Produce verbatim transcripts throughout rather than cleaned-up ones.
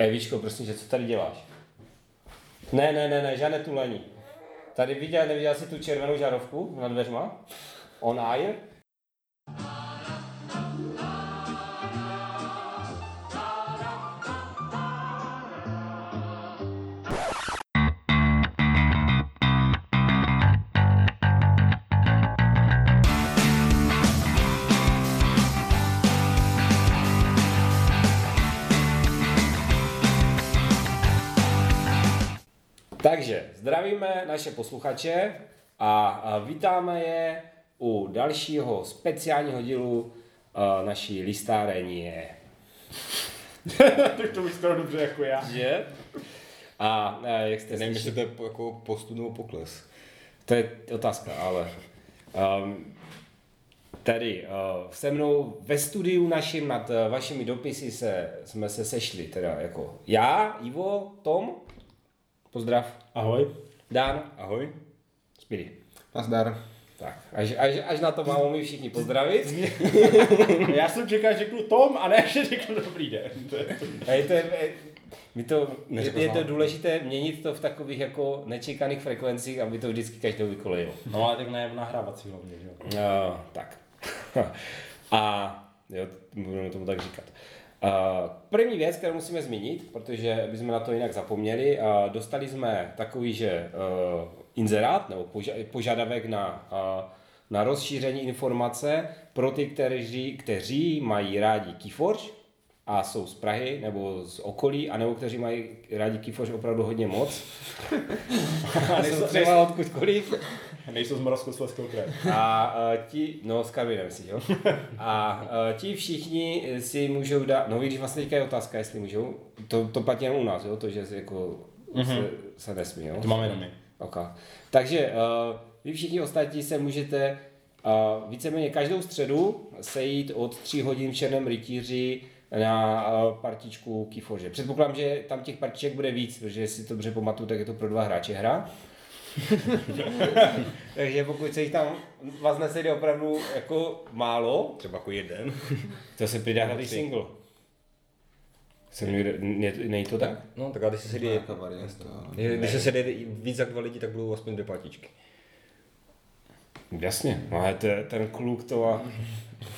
Evičko, prosím, že co tady děláš? Ne, ne, ne, ne, žádné tulení. Tady viděl, neviděl jsi tu červenou žárovku nad dveřma? On air? Takže zdravíme naše posluchače a vítáme je u dalšího speciálního dílu naší listáreně. Tak to už skoro dobře jako já. Je? A jak jste nevím, jestli to je jako postup nebo pokles. To je otázka, ale... Um, tady uh, se mnou ve studiu našim nad uh, vašimi dopisy se, jsme se sešli, teda jako já, Ivo, Tom. Pozdrav. Ahoj. Dan. Ahoj. Spiri. Nazdar. Tak, až, až, až na to máme my všichni pozdravit. Já jsem čekal, že řeknu Tom a ne, že řeknu dobrý den. A je to, je, to, je, je to důležité měnit to v takových jako nečekaných frekvencích, aby to vždycky každou vykolejilo. No ale tak ne, nahrávací hlavně, že jo? No, tak. A jo, budeme tomu tak říkat. Uh, první věc, kterou musíme zmínit, protože bychom na to jinak zapomněli, uh, dostali jsme takový, že uh, inzerát nebo poža- požadavek na, uh, na rozšíření informace pro ty, kteří, kteří mají rádi Kifož a jsou z Prahy nebo z okolí, anebo kteří mají rádi Kifož opravdu hodně moc. A nejsou třeba odkudkoliv. Nejsou z Moravskoslezského kraje. A uh, ti, no s Karvinem si, jo. A uh, ti všichni si můžou dát, no když vlastně teďka je otázka, jestli můžou, to, to platí jen u nás, jo, to, že jako mm-hmm. se, se nesmí, jo. To máme jenom my. Okay. Takže uh, vy všichni ostatní se můžete uh, víceméně každou středu sejít od tří hodin v Černém Rytíři na partičku Kifože. Předpokládám, že tam těch partiček bude víc, protože jestli to dobře pamatuju, tak je to pro dva hráče hra. Takže pokud se jich tam vás nesejde opravdu jako málo, třeba jako jeden, to se přidá na single. Jsem někde, ne, nej to tak? No tak a když se sedí, no, když se sedí víc jak dva lidi, tak budou aspoň dvě partičky. Jasně, no ale ten kluk to a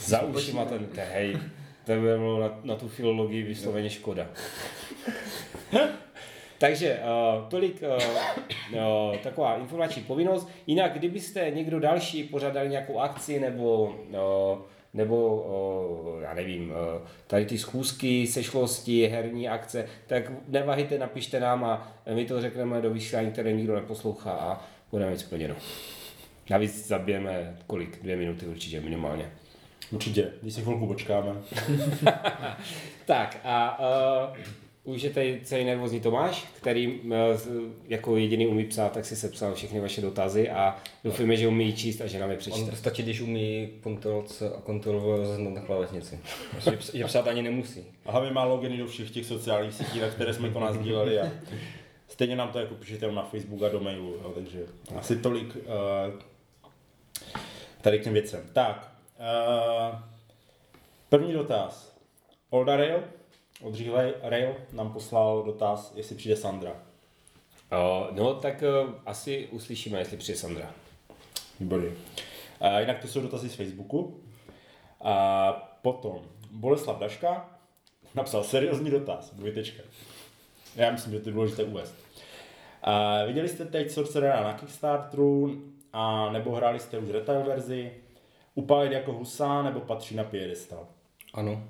za ušima ten, ten hej. To bylo na, na tu filologii vysloveně škoda. Takže uh, tolik uh, uh, taková informační povinnost. Jinak, kdybyste někdo další pořádali nějakou akci nebo, uh, nebo uh, já nevím, uh, tady ty schůzky, sešlosti, herní akce, tak neváhejte, napište nám a my to řekneme do vysílání, které nikdo neposlouchá a budeme mít splněno. Navíc zabijeme kolik? Dvě minuty určitě minimálně. Určitě, když si chvilku počkáme. Tak a uh, už je tady celý nervózní Tomáš, který uh, jako jediný umí psát, tak si sepsal všechny vaše dotazy a doufujeme, že umí číst a že nám je přečte. On stačí, když umí kontrolovat a kontrolovat na klávesnici. Je psát ani nemusí. A hlavně má loginy do všech těch sociálních sítí, na které jsme to nás dělali a stejně nám to jako píšete na Facebook a do mailu, no, takže asi tolik uh, tady k těm věcem. Tak. Uh, první dotaz. Olda Rail od Rail nám poslal dotaz, jestli přijde Sandra. Uh, no tak uh, asi uslyšíme, jestli přijde Sandra. Výborně. Uh, jinak to jsou dotazy z Facebooku. A uh, potom Boleslav Daška napsal seriózní dotaz. Dvojtečka. Já myslím, že to je důležité uvést. Uh, viděli jste teď Sorcerera na Kickstarteru a nebo hráli jste už retail verzi? Upálit jako husa nebo patří na piedestal? Ano.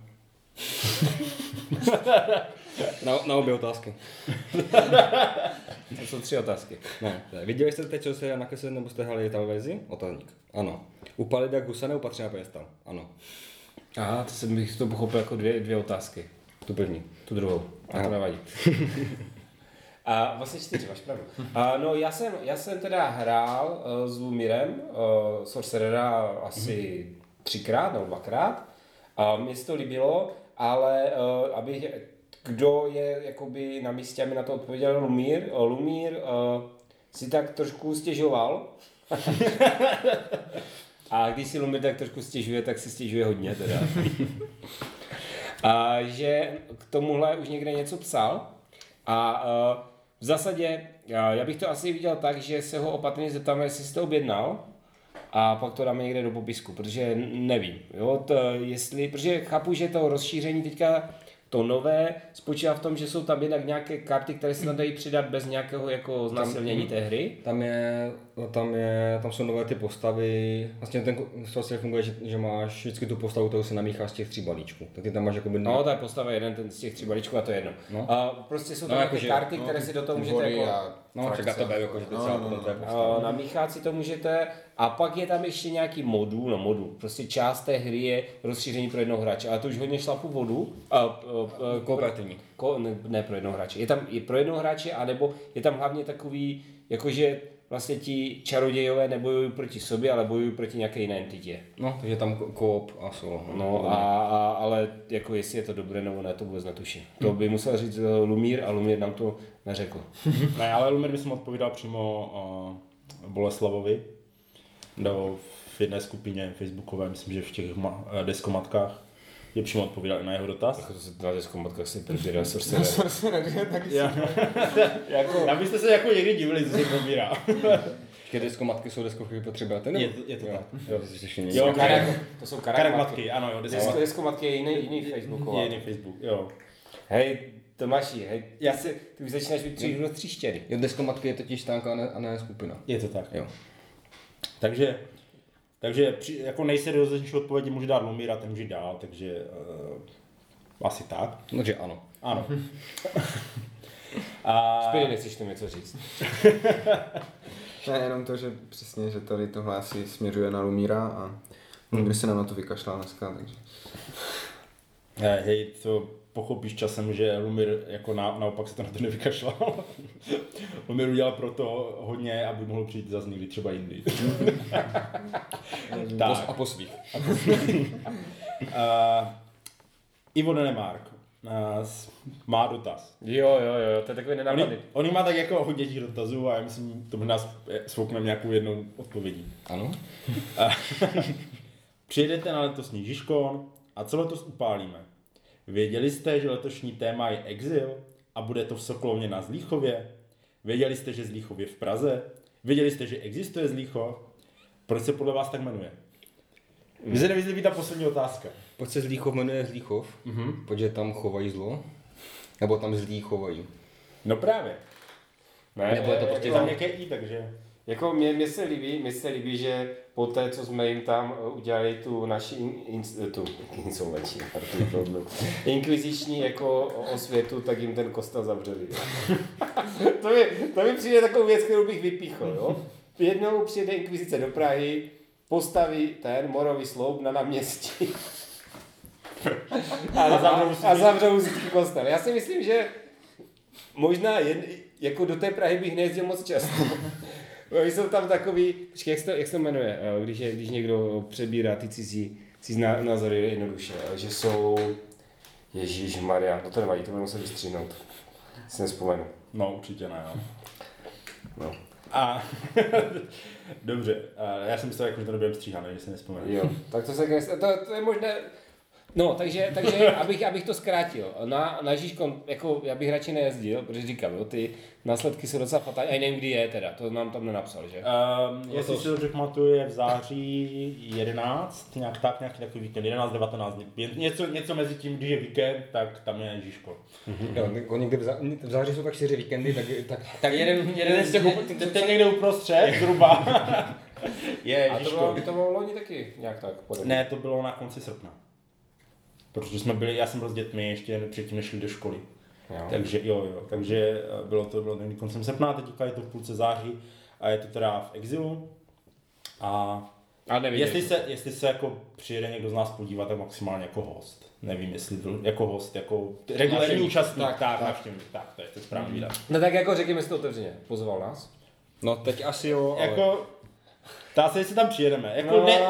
na, na obě otázky. To jsou tři otázky. Ne, ne. Viděli jste teď, co se nakreslili nebo jste hráli tam verzi? Otázník. Ano. Upálit jako husa nebo patří na piedestal? Ano. Aha, to jsem bych to pochopil jako dvě, dvě otázky. Tu první, tu druhou. A aha. To nevadí. A vlastně čtyři, máš pravdu. A no, já jsem, já jsem teda hrál uh, s Lumírem uh, Sorcerera asi mm-hmm. třikrát nebo dvakrát. A mně se to líbilo, ale uh, aby kdo je jakoby na místě, aby na to odpověděl Lumír, uh, Lumír uh, si tak trošku stěžoval. A když si Lumír tak trošku stěžuje, tak si stěžuje hodně teda. a že k tomuhle už někde něco psal a uh, v zásadě já bych to asi viděl tak, že se ho opatrně zeptáme, jestli jste objednal a pak to dáme někde do popisku, protože nevím, jo, to, jestli, protože chápu, že to rozšíření teďka to nové spočívá v tom, že jsou tam jednak nějaké karty, které se tam dají přidat bez nějakého jako znásilnění té hry. Tam je, tam je, tam jsou nové ty postavy. Vlastně ten vlastně funguje, že, že máš vždycky tu postavu, kterou se namíchá z těch tří balíčků. Tak ty tam máš jakoby... No, ta postava je jeden ten z těch tří balíčků a to je jedno. No. A prostě jsou tam no, nějaké jako karty, no, které si do toho můžete jako... A... No, čeká to jako, že to no, no, no. A namíchat si to můžete a pak je tam ještě nějaký modul, no modul, prostě část té hry je rozšíření pro jednoho hráče, ale to už hodně šlapu vodu, a, a, a, kooperativní, ko, ne, ne pro jednoho hráče, je tam i pro jednoho hráče, anebo je tam hlavně takový, jakože vlastně ti čarodějové nebojují proti sobě, ale bojují proti nějaké jiné entitě. No, takže tam koop a solo. No, a, a, ale jako jestli je to dobré nebo ne, to vůbec netuším. To by musel říct Lumír a Lumír nám to neřekl. Ne, ale Lumír bych odpovídal přímo uh, Boleslavovi. Nebo v jedné skupině facebookové, myslím, že v těch ma- deskomatkách. Je přímo odpovídal i na jeho dotaz. Jako to se na deskomatkách si probírá Sorcerer. Na Sorcerer je taky super. Abyste se jako někdy divili, co se probírá. Ty deskomatky jsou deskovky potřebujete, nebo? Je, je to tak. Jo, jo, jo karak, to jsou karakmatky. Ano, jo, deskomatky. Deskomatky je jiný, jiný Facebooková. Je jiný Facebook, jo. Hej, Tomáši, hej, já si, ty už začínáš být tří hrůz tříštěry. Jo, deskomatky je totiž tánka a ne, a ne skupina. Je to tak. Jo. Takže... Takže jako nejserióznější odpovědi může dát Lumíra, ten může dál, takže uh, asi tak. Takže ano. Ano. A... Spěli, nechciš tomu něco říct. Ne, jenom to, že přesně, že tady tohle asi směřuje na Lumíra a někdy hmm. se nám na to vykašlal dneska, takže... Hej, hej, to pochopíš časem, že Lumír jako na, naopak se to na to nevykašlal. Lumír udělal proto hodně, aby mohl přijít zase někdy třeba jindy. Tak. A po svých. A po svých. uh, Ivo Denemark nás má dotaz. Jo, jo, jo, to je takový nenápadný. On má tak jako hodně těch dotazů a já myslím, to by nás svoukneme nějakou jednou odpovědí. Ano. Přijedete na letosní Žižko a co letos upálíme? Věděli jste, že letošní téma je exil a bude to v Sokolovně na Zlíchově? Věděli jste, že Zlíchov je v Praze? Věděli jste, že existuje Zlíchov? Proč se podle vás tak jmenuje? Vy se nevíte, být ta poslední otázka. Proč se Zlíchov jmenuje Zlíchov? Mm-hmm. Protože tam chovají zlo? Nebo tam zlí chovají? No právě. Ne, nebo je to prostě tam nějaké i, takže... Jako mě, mě se líbí, mě se líbí, že po té, co jsme jim tam udělali tu naši in, in, tu, insolvenční, inkviziční jako osvětu, tak jim ten kostel zavřeli. To mi, to mi přijde takovou věc, kterou bych vypíchl, jo. Jednou přijde inkvizice do Prahy, postaví ten morový sloup na náměstí. A zavřou, a zavřou kostel. Já si myslím, že možná jen, jako do té Prahy bych nejezdil moc často. Jsou tam takový, jak se to, jak se to jmenuje, když, je, když někdo přebírá ty cizí, cizí názory jednoduše, že jsou, ježišmarja, no to nevadí, to budu muset vystříhnout, si nevzpomenu. No určitě ne, jo. No. A, dobře, já jsem myslel, že to nebudem stříhat, že si nevzpomenu. Jo, tak to se nesl... to, to je možné, no takže, takže abych, abych to zkrátil, na, na Žižkon, jako já bych radši nejezdil, protože říkám, jo, ty následky jsou docela fatální, a nevím, kdy je teda, to nám tam nenapsal, že? Um, jestli si to řekmatuje v září jedenáct, nějak tak, nějaký takový víkend, jedenáct devatenáct, něco, něco mezi tím, když je víkend, tak tam je Žižko. Jo, někde v září jsou tak čtyři víkendy, tak, tak, tak jeden, jeden z těch, ten někde uprostřed, zhruba. Je a Žižko. A to, to bylo loni taky nějak tak podobně? Ne, to bylo na konci srpna. Protože jsme byli, já jsem byl s dětmi ještě předtím, než šli do školy. Jo. Takže jo, jo, takže bylo to, bylo někdy koncem srpna, teďka je to v půlce září a je to teda v exilu. A, a jestli se, jestli se jako přijede někdo z nás podívat, tak maximálně jako host. Nevím, jestli byl jako host, jako regulární účastník, tak, tak, tak, tak, tak, to je to správný výdat. No tak jako řekněme, jestli to otevřeně, pozval nás? No teď asi jo, ale... Jako, ta se jestli tam přijedeme, jako no, ne,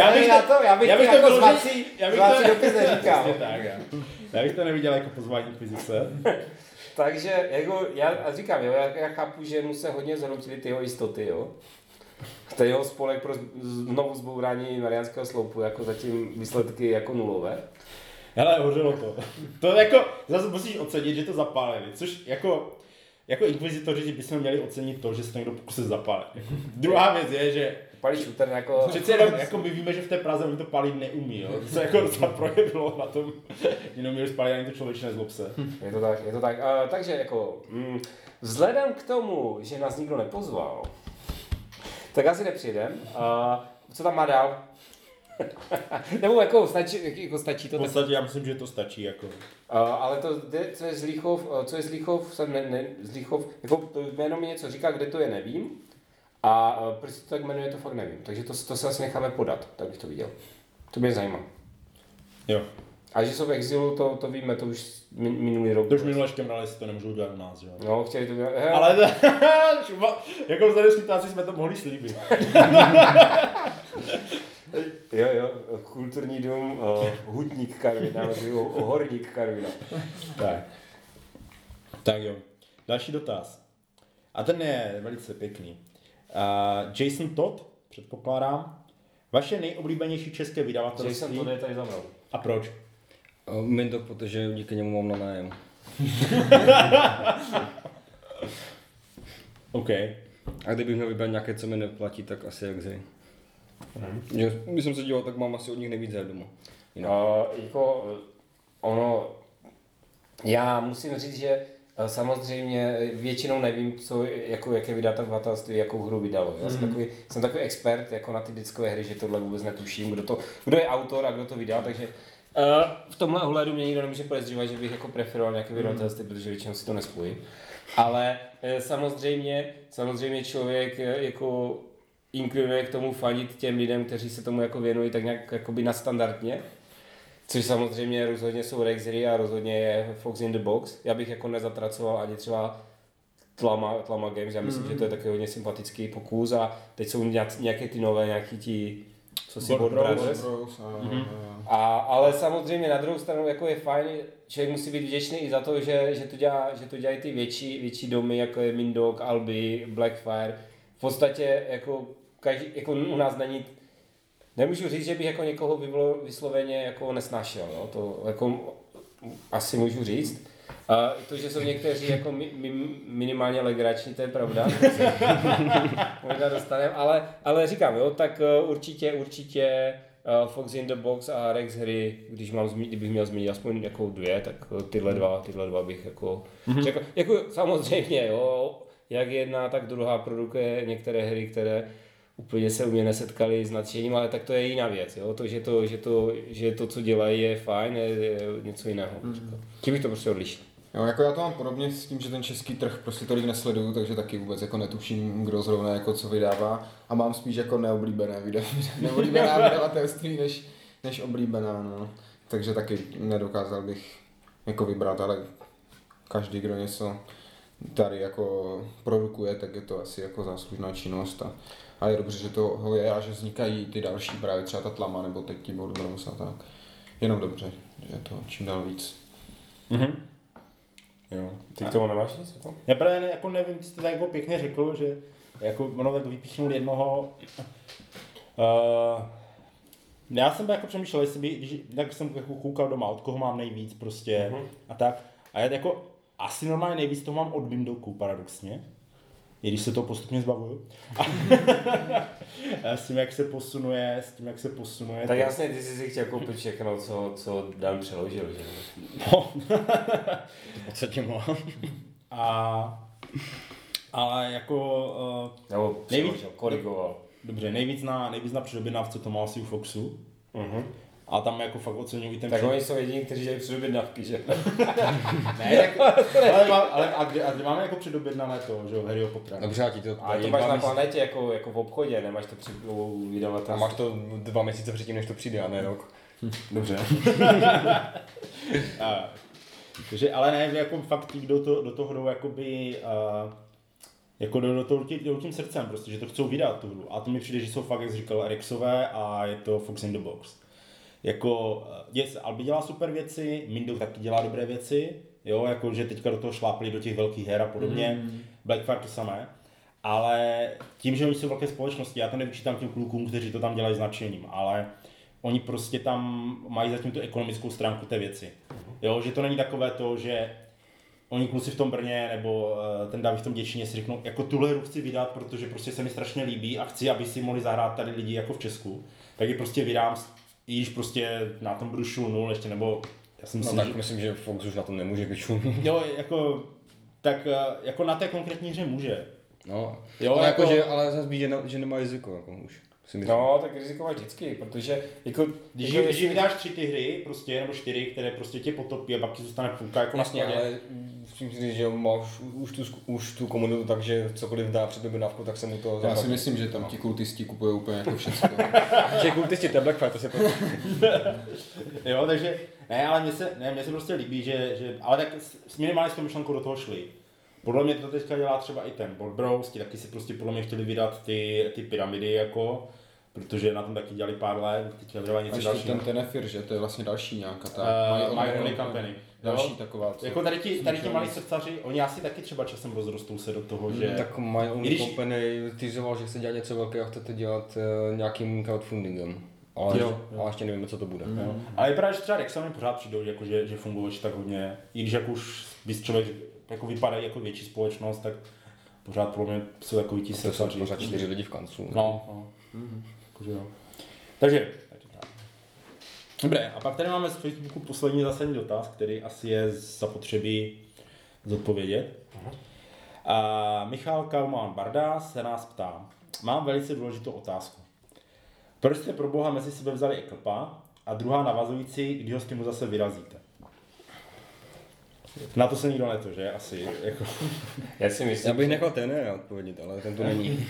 já bych ne, to, já bych, já bych to jako zvací, já bych to dopis neříkal. Tak, já. já bych to neviděl jako pozvání k fyzice. Takže, jako, já říkám, jo, já, já chápu, že mu se hodně zhroutily ty jeho jistoty, jo. To jeho spolek pro znovu zbourání Mariánského sloupu, jako zatím výsledky jako nulové. Hele, hořelo to. To jako, zase musíš ocenit, že to zapálili, což jako, jako inkvizitoři bychom měli ocenit to, že se někdo pokusil zapálit. Druhá věc je, že palí šuter jako... Přece jenom, jako my víme, že v té Praze oni to palit neumí, jo. To se jako zaprojevilo na tom, jenom měli spálit ani to člověčné zlobce. Je to tak, je to tak. Uh, takže jako, mm, vzhledem k tomu, že nás nikdo nepozval, tak asi nepřijdem. Uh, co tam má dál? Nebo jako stačí, jako stačí to? V podstatě tak... já myslím, že to stačí jako. Uh, ale to, co je Zlíchov, co je Zlíchov, jsem ne, ne, Zlíchov, jako to jméno mi něco říká, kde to je, nevím. A proč to tak jmenuje, to fakt nevím. Takže to, to se asi necháme podat, tak bych to viděl. To mě zajímá. Jo. A že jsou v exilu, to, to víme, to už minulý rok. To už minulé škemrali, jestli to nemůžou dělat u nás, jo? No, chtěli to dělat. He. Ale to, jako vzhledem skytáci jsme to mohli slíbit. Jo, jo, kulturní dům, uh, hutník Karvina, uh, horník Karvina. Tak. Tak jo, další dotaz. A ten je velice pěkný. Uh, Jason Todd, předpokládám. Vaše nejoblíbenější české vydavatelství. Jason Todd je tady za mnou. A proč? Uh, Mindok, protože díky němu mám na nájem. OK. A kdybych měl vybrat nějaké, co mi neplatí, tak asi jak zej. Hmm. Když jsem se díval, tak mám asi od nich nejvíc za doma. Uh, jako, ono, já musím říct, že samozřejmě většinou nevím, co, jako, jaké vydavatelství, jakou hru vydalo. Já jsem, mm. takový, jsem takový expert jako na ty diskové hry, že tohle vůbec netuším, kdo, to, kdo je autor a kdo to vydal, takže uh, v tomhle ohledu mě nikdo nemůže podezřívat, že bych jako preferoval nějaké vydavatelství, mm. protože většinou si to nespojím. Ale samozřejmě, samozřejmě člověk jako inklinuje k tomu fandit těm lidem, kteří se tomu jako věnují tak nějak jakoby nadstandardně. Což samozřejmě rozhodně jsou Rare hry a rozhodně je Fox in the Box. Já bych jako nezatracoval ani třeba Tlama, Tlama Games, já myslím, mm-hmm. že to je taky hodně sympatický pokus a teď jsou nějaké ty nové, nějaký ti, co si World Brows. Mm-hmm. A ale samozřejmě na druhou stranu jako je fajn, člověk musí být vděčný i za to, že, že, to, dělá, že to dělají ty větší, větší domy, jako je Mindok, Albi, Blackfire. V podstatě jako, každý, jako u nás není. Nemůžu říct, že bych jako někoho vyvlo, vysloveně jako nesnášel, no? To jako asi můžu říct. A to, že jsou někteří jako mi, mi, minimálně legrační, to je pravda, možná dostaneme, ale, ale říkám, jo, tak určitě, určitě Fox in the Box a Rex hry, když mám, kdybych měl zmínit aspoň jako dvě, tak tyhle dva, tyhle dva bych jako mm-hmm. řekl. Jako samozřejmě, jo, jak jedna, tak druhá produkuje některé hry, které úplně se u mě nesetkali s nadšením, ale tak to je jiná věc, jo? To, že to, že to, že to, co dělají, je fajn, je, je něco jiného. Mm-hmm. Tím bych to prostě odlišil. Jo, jako já to mám podobně s tím, že ten český trh prostě tolik nesleduju, takže taky vůbec jako netuším, kdo zrovna jako co vydává a mám spíš jako neoblíbené vydavatelství než, než oblíbená, no. Takže taky nedokázal bych jako vybrat, ale každý, kdo něco tady jako produkuje, tak je to asi jako záslužná činnost. A A je dobře, že toho je a že vznikají ty další, právě třeba ta Tlama nebo teď ti Board of Brothers a tak. Jenom dobře, že je to čím dál víc. Mhm. Jo. Ty k tomu nemáš nic? Jako? Já právě ne, jako nevím, ty jsi to tak jako pěkně řekl, že jako ono tak vypíchnul jednoho. Uh, já jsem jako přemýšlel, jestli by, když, tak jsem jako koukal doma, od koho mám nejvíc prostě mm-hmm. a tak. A já jako asi normálně nejvíc toho mám od Bindoku paradoxně. I když se to postupně zbavuju. S tím, jak se posunuje, s tím, jak se posunuje. Tak to... jasně, ty jsi si chtěl koupit všechno, co, co Dan přeložil, že? No. Co tě mám? A... Ale jako... Uh, Nebo přeložil, nejvíc, korigoval. Dobře, nejvíc na, nejvíc na předobědnávce to má asi u Foxu. Uh-huh. A tam jako fakt oceňují ten... Tak před... oni jsou jediní, kteří dělají předobědnávky, že? Ne, ale, má, ale a, kdy, a kdy máme jako předobědnané to, že jo, Harryho Pottera. Dobře, a ti to... A to máš na planetě jako, jako v obchodě, nemáš to před vydavatelství. A máš to dva měsíce předtím, než to přijde, a ne rok. Dobře. a, takže, ale ne, jako fakt ti, kdo to, do toho jdou jakoby... Uh, jako do, do toho jdou tím srdcem prostě, že to chcou vydat tu hru. A to mi přijde, že jsou fakt, jak jsi říkal, Rexové a je to Fox in the Box. Jako, yes, Albi dělá super věci, Mindok taky dělá dobré věci, jo, jako, že teďka do toho šlápli do těch velkých her a podobně, mm. Blackfire to samé, ale tím, že oni jsou velké společnosti, já to nevyčítám těm klukům, kteří to tam dělají značením, ale oni prostě tam mají zatím tu ekonomickou stránku té věci. Jo, že to není takové to, že oni kluci v tom Brně nebo ten David v tom Děčíně si řeknou, jako tuhle hru chci vydat, protože prostě se mi strašně líbí a chci, aby si mohli zahrát tady lidi jako v Česku, tak ji prostě vydám, již prostě na tom budu šulnul ještě, nebo já si myslím, no, tak že... myslím, že Fox už na tom nemůže být šulnul. Jo, jako, tak jako na té konkrétní hře může. No, jo, ale, jako... jako, že, ale zase být, že nemá riziko, jako už. No, tak rizikovat vždycky, protože jako... Když, jako, když vydáš tři ty hry, prostě, nebo čtyři, které prostě tě potopí a pak ti zůstane půlka jako vlastně, na skladě. Myslím, že máš už tu, už tu komunitu, takže cokoliv dá před objednávku, tak se mu to... Já zapadne. Si myslím, že tam ti kultisti kupují úplně jako všechno. Že kultisti, to je Blackfire, to se prostě... Jo, takže... Ne, ale mně se, ne, mně se prostě líbí, že... že ale tak minimálně s tou myšlenkou do toho šli. Podle mě to teďka dělá třeba i ten World Brows, ti taky si prostě podle mě chtěli vydat ty, ty pyramidy jako... Protože na tom taky dělali pár let, teďka dělali něco dalšího. A ještě ten Tenefir, že to je vlastně další nějaká ta... Uh, my only company. Další taková. Jako tady ti, tady ti malí srdcaři, oni asi taky třeba časem rozrostou se do toho, že... Tak my only když... company tyzoval, že chce dělat něco velkého, chcete dělat uh, nějakým crowdfundingem. Ale, jo, jo. Ale ještě nevíme, co to bude. Mm. Jo. Ale vypadá, že třeba Rexami pořád přijdou, jako že, že funguje tak hodně. I když jak už bys člověk jako vypadá jako větší společnost, tak pořád podle mě jsou takový ti srdcaři. Pořád čtyři lidi v kanclu. No, no. Mm. Jo. Takže, dobré, a pak tady máme z Facebooku poslední zásadní dotaz, který asi je zapotřebí zodpovědět. A Michal Kalman Barda se nás ptá, mám velice důležitou otázku. Proč jste pro boha mezi sebe vzali Eklpa a druhá navazující, kdy ho s tím zase vyrazíte? Na to se nikdo neto, že? Asi, jako... Já si myslím, já bych nechal ten ne odpovědět, ale ten to není.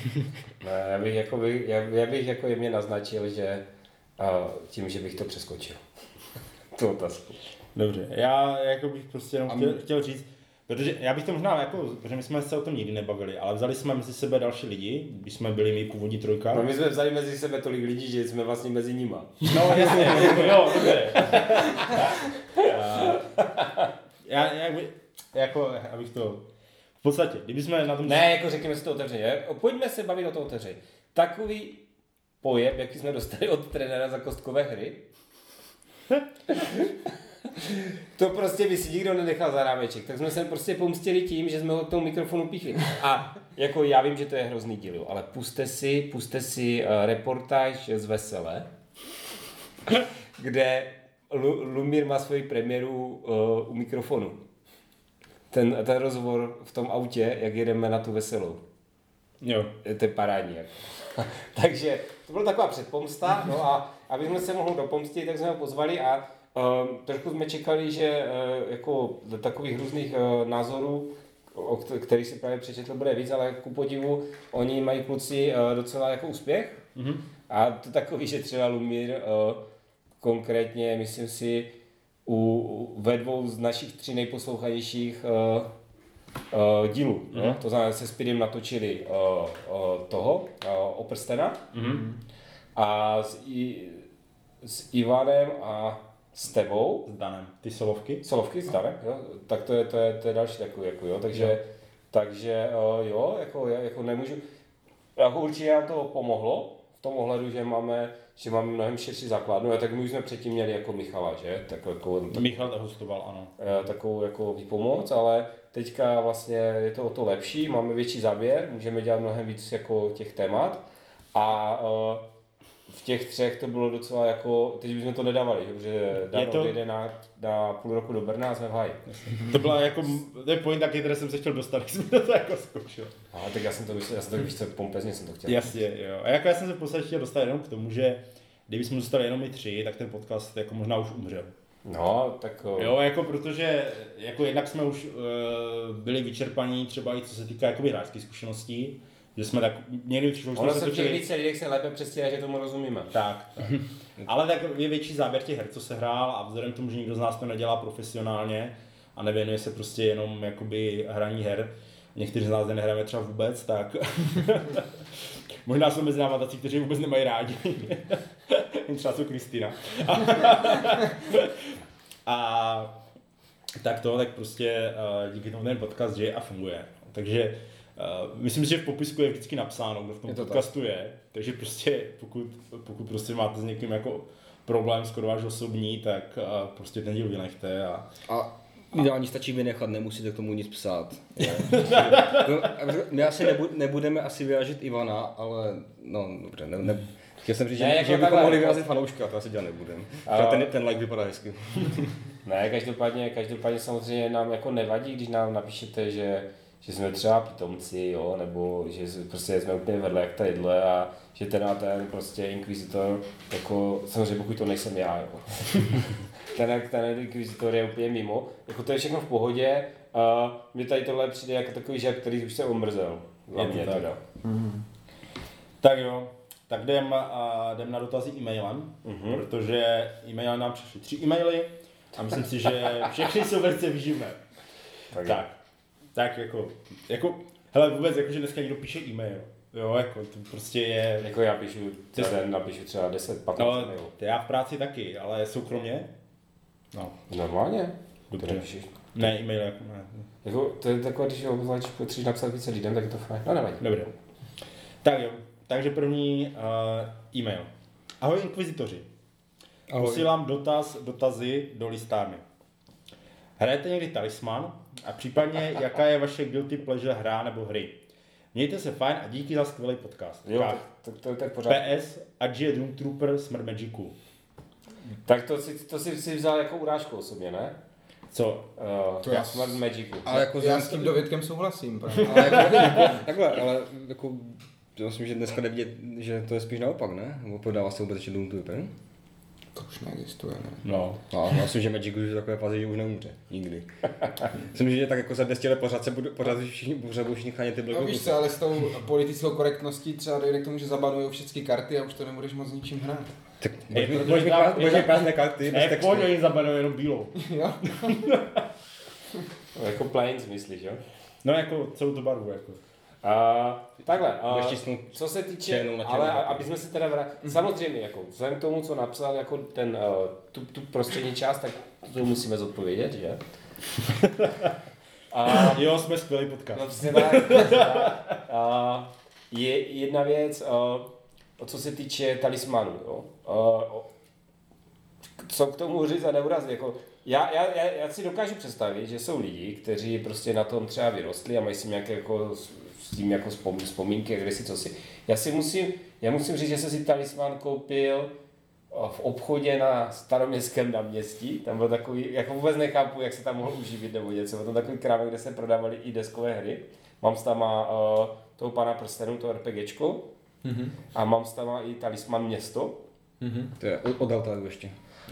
Ne, já bych, jako, by, já, já bych jako jemně naznačil, že uh, tím, že bych to přeskočil. Tu otázku. Dobře, já jako bych prostě jenom chtěl, chtěl říct, protože já bych to možná, jako, protože my jsme se o tom nikdy nebavili, ale vzali jsme mezi sebe další lidi, když jsme byli my původní trojka. No my jsme vzali mezi sebe tolik lidí, že jsme vlastně mezi nima. No jasně, jo, dobře. Já, já by, jako, abych to, v podstatě, kdybychom na tom... Ne, jako řekněme si to otevřeně, pojďme se bavit o to otevřeně. Takový pojeb, jaký jsme dostali od trenéra za kostkové hry, to prostě by si nikdo nenechal za rámeček, tak jsme se prostě pomstili tím, že jsme ho k tomu mikrofonu píchli. A jako já vím, že to je hrozný díl, ale puste si, puste si reportáž z Veselé, kde... Lumír má svoji premiéru uh, u mikrofonu. Ten, ten rozhovor v tom autě, jak jedeme na tu Veselou. Jo. To je parádní. Takže to byla taková předpomsta, no a aby jsme se mohli dopomstit, tak jsme ho pozvali a uh, trošku jsme čekali, že uh, jako do takových různých uh, názorů, o kterých si právě přečetl, bude víc, ale ku podivu, oni mají kluci uh, docela jako úspěch. Mm-hmm. A to takový, že třeba Lumír uh, konkrétně, myslím si, u, ve dvou z našich tří nejposlouchanějších uh, uh, dílů. Mm-hmm. No? To znamená, se Spidem natočili uh, uh, toho, uh, Oprstena, mm-hmm. a s, i, s Ivanem a s tebou. S Danem. Ty solovky. Solovky s Danem, jo? Tak to je, to je, to je další takový, jako, jo? Takže, jo. takže uh, jo, jako, jako nemůžu, jako určitě nám to pomohlo. V tom ohledu, že máme, že máme mnohem širší základnu, a tak my už jsme předtím měli jako Michala, že? Tak, jako, tak, Michal hostoval, ano. Takovou jako výpomoc, ale teďka vlastně je to o to lepší, máme větší záběr, můžeme dělat mnohem víc jako těch témat a uh, v těch třech to bylo docela jako, teď bychom to nedávali, že Dan odejde na, na půl roku do Brna a jsme v háji. To byla jako, to je point taky, který jsem se chtěl dostat, když jsem to jako zkoušel. A tak já jsem to myslel, já jsem to víš co, pompezně jsem to chtěl. Jasně, jo. A jako já jsem se v podstatě chtěl dostat jenom k tomu, že kdybychom zůstali jenom my tři, tak ten podcast jako možná už umřel. No, tak... Jo, jako protože jako jednak jsme už uh, byli vyčerpaní třeba i co se týká jakoby hráčských zkušeností, že jsme tak měli přišlo, že jsme se točili... Ono se více lidek se lépe předstíhá, že tomu rozumíme. Tak, tak. Ale tak je větší záběr těch her, co se hrál a vzhledem k tomu, že nikdo z nás to nedělá profesionálně a nevěnuje se prostě jenom jakoby hraní her, někteří z nás nehráme třeba vůbec, tak možná jsou mezi náma tací, kteří vůbec nemají rádi, třeba jsou Kristýna. A tak to, tak prostě díky tomu ten podcast žije a funguje, takže Uh, myslím si, že v popisku je vždycky napsáno, kdo v tom podcastu je, takže prostě pokud, pokud prostě máte s někým jako problém skoro váš osobní, tak prostě ten díl vynechte. A, a ideálně stačí vynechat, nemusíte k tomu nic psát. No, my asi nebu, nebudeme asi vyrážet Ivana, ale no dobře, ne, ne, chtěl jsem říct, že, ne, že bychom mohli vyrazit fanouška, to asi dělat nebudeme. Ten, ten like vypadá hezky. Ne, každopádně, každopádně samozřejmě nám jako nevadí, když nám napíšete, že, že jsme třeba pitomci, jo, nebo že prostě jsme úplně vedle jak tadyhle a že ten a ten prostě inkvizitor, jako samozřejmě pokud to nejsem já, jo. ten, ten inkvizitor je úplně mimo, jako to je všechno v pohodě a mě tady tohle přijde jako takový žák, který už se omrzel, za mě tak. Teda. Mm. Tak jo. Tak jdem, a jdem na dotazy e-mailem, mm-hmm. protože e-mail nám přišly tři e-maily a myslím si, že všechny jsou velice výživné. Tak, tak, tak jako, jako, hele vůbec, jakože dneska někdo píše e-mail, jo, jako to prostě je... Jako já píšu, třeba den napíšu třeba deset patnáct no, e-mailů. Já v práci taky, ale soukromě? No. Normálně. Dobře. Ne, e-mail jako ne. Jako, to je takové, když potřebuješ napsat více lidem, tak je to fajn. No nevadí. Dobře. Tak jo. Takže první uh, e-mail. Ahoj inkvizitoři. Ahoj. Posílám dotaz, dotazy do listárny. Hrajete někdy Talisman? A případně, jaká je vaše guilty pleasure hra nebo hry? Mějte se fajn a díky za skvělý podcast. Jo, tak, to, to, to je pořád. P S, ať je Doom Trooper smrt Magicu. Tak to si, to si, si vzal jako urážku osobně, ne? Co? Uh, to já smrt Magicu. Ale jako já s tím dovědkem souhlasím. Ale jako, takhle, ale jako... Já myslím, že dneska jde vidět, že to je spíš naopak, ne? Nebo prodává se vůbec ještě Doom Trooper? To už neexistuje, ne? No. A já myslím, že Magic už je takové fázi, že už neumře. Nikdy. Myslím, že tak jako za dvě stě let pořád se budu, pořád všichni pořád všichni chránit ty blokovnice. No víš se, ale s tou politickou korektností třeba dojde k tomu, že zabanují všechny karty a už to nebudeš moc ničím hrát. Tak budeš mi prázdné karty bez textu. Ne, pojď, oni zabanují jenom bílou. Jo? Jako Plains myslíš, jo? No jako celou tu barvu jako. Uh, takhle, uh, co se týče, ale aby jsme se teda vrátili, samozřejmě jako vzhledem k tomu, co napsal jako ten, uh, tu, tu prostřední část, tak to musíme zodpovědět, že? uh, jo, jsme skvělý podcast. No, přesně tak. Uh, je jedna věc, uh, co se týče talismanů, jo? Uh, co k tomu říct a neurazit, jako Já, já, já si dokážu představit, že jsou lidi, kteří prostě na tom třeba vyrostli a mají si nějaké jako, s tím jako vzpomínky a kdesi cosi. Já si musím, já musím říct, že jsem si talisman koupil v obchodě na Staroměstském náměstí. Tam byl takový, jako vůbec nechápu, jak se tam mohl uživit nebo něco. Byl tam takový krámek, kde se prodávaly i deskové hry. Mám s tam a, uh, toho Pana prstenů, to RPGčko. Mm-hmm. A mám s tam i talisman město. Mm-hmm. To je od Altáru ještě.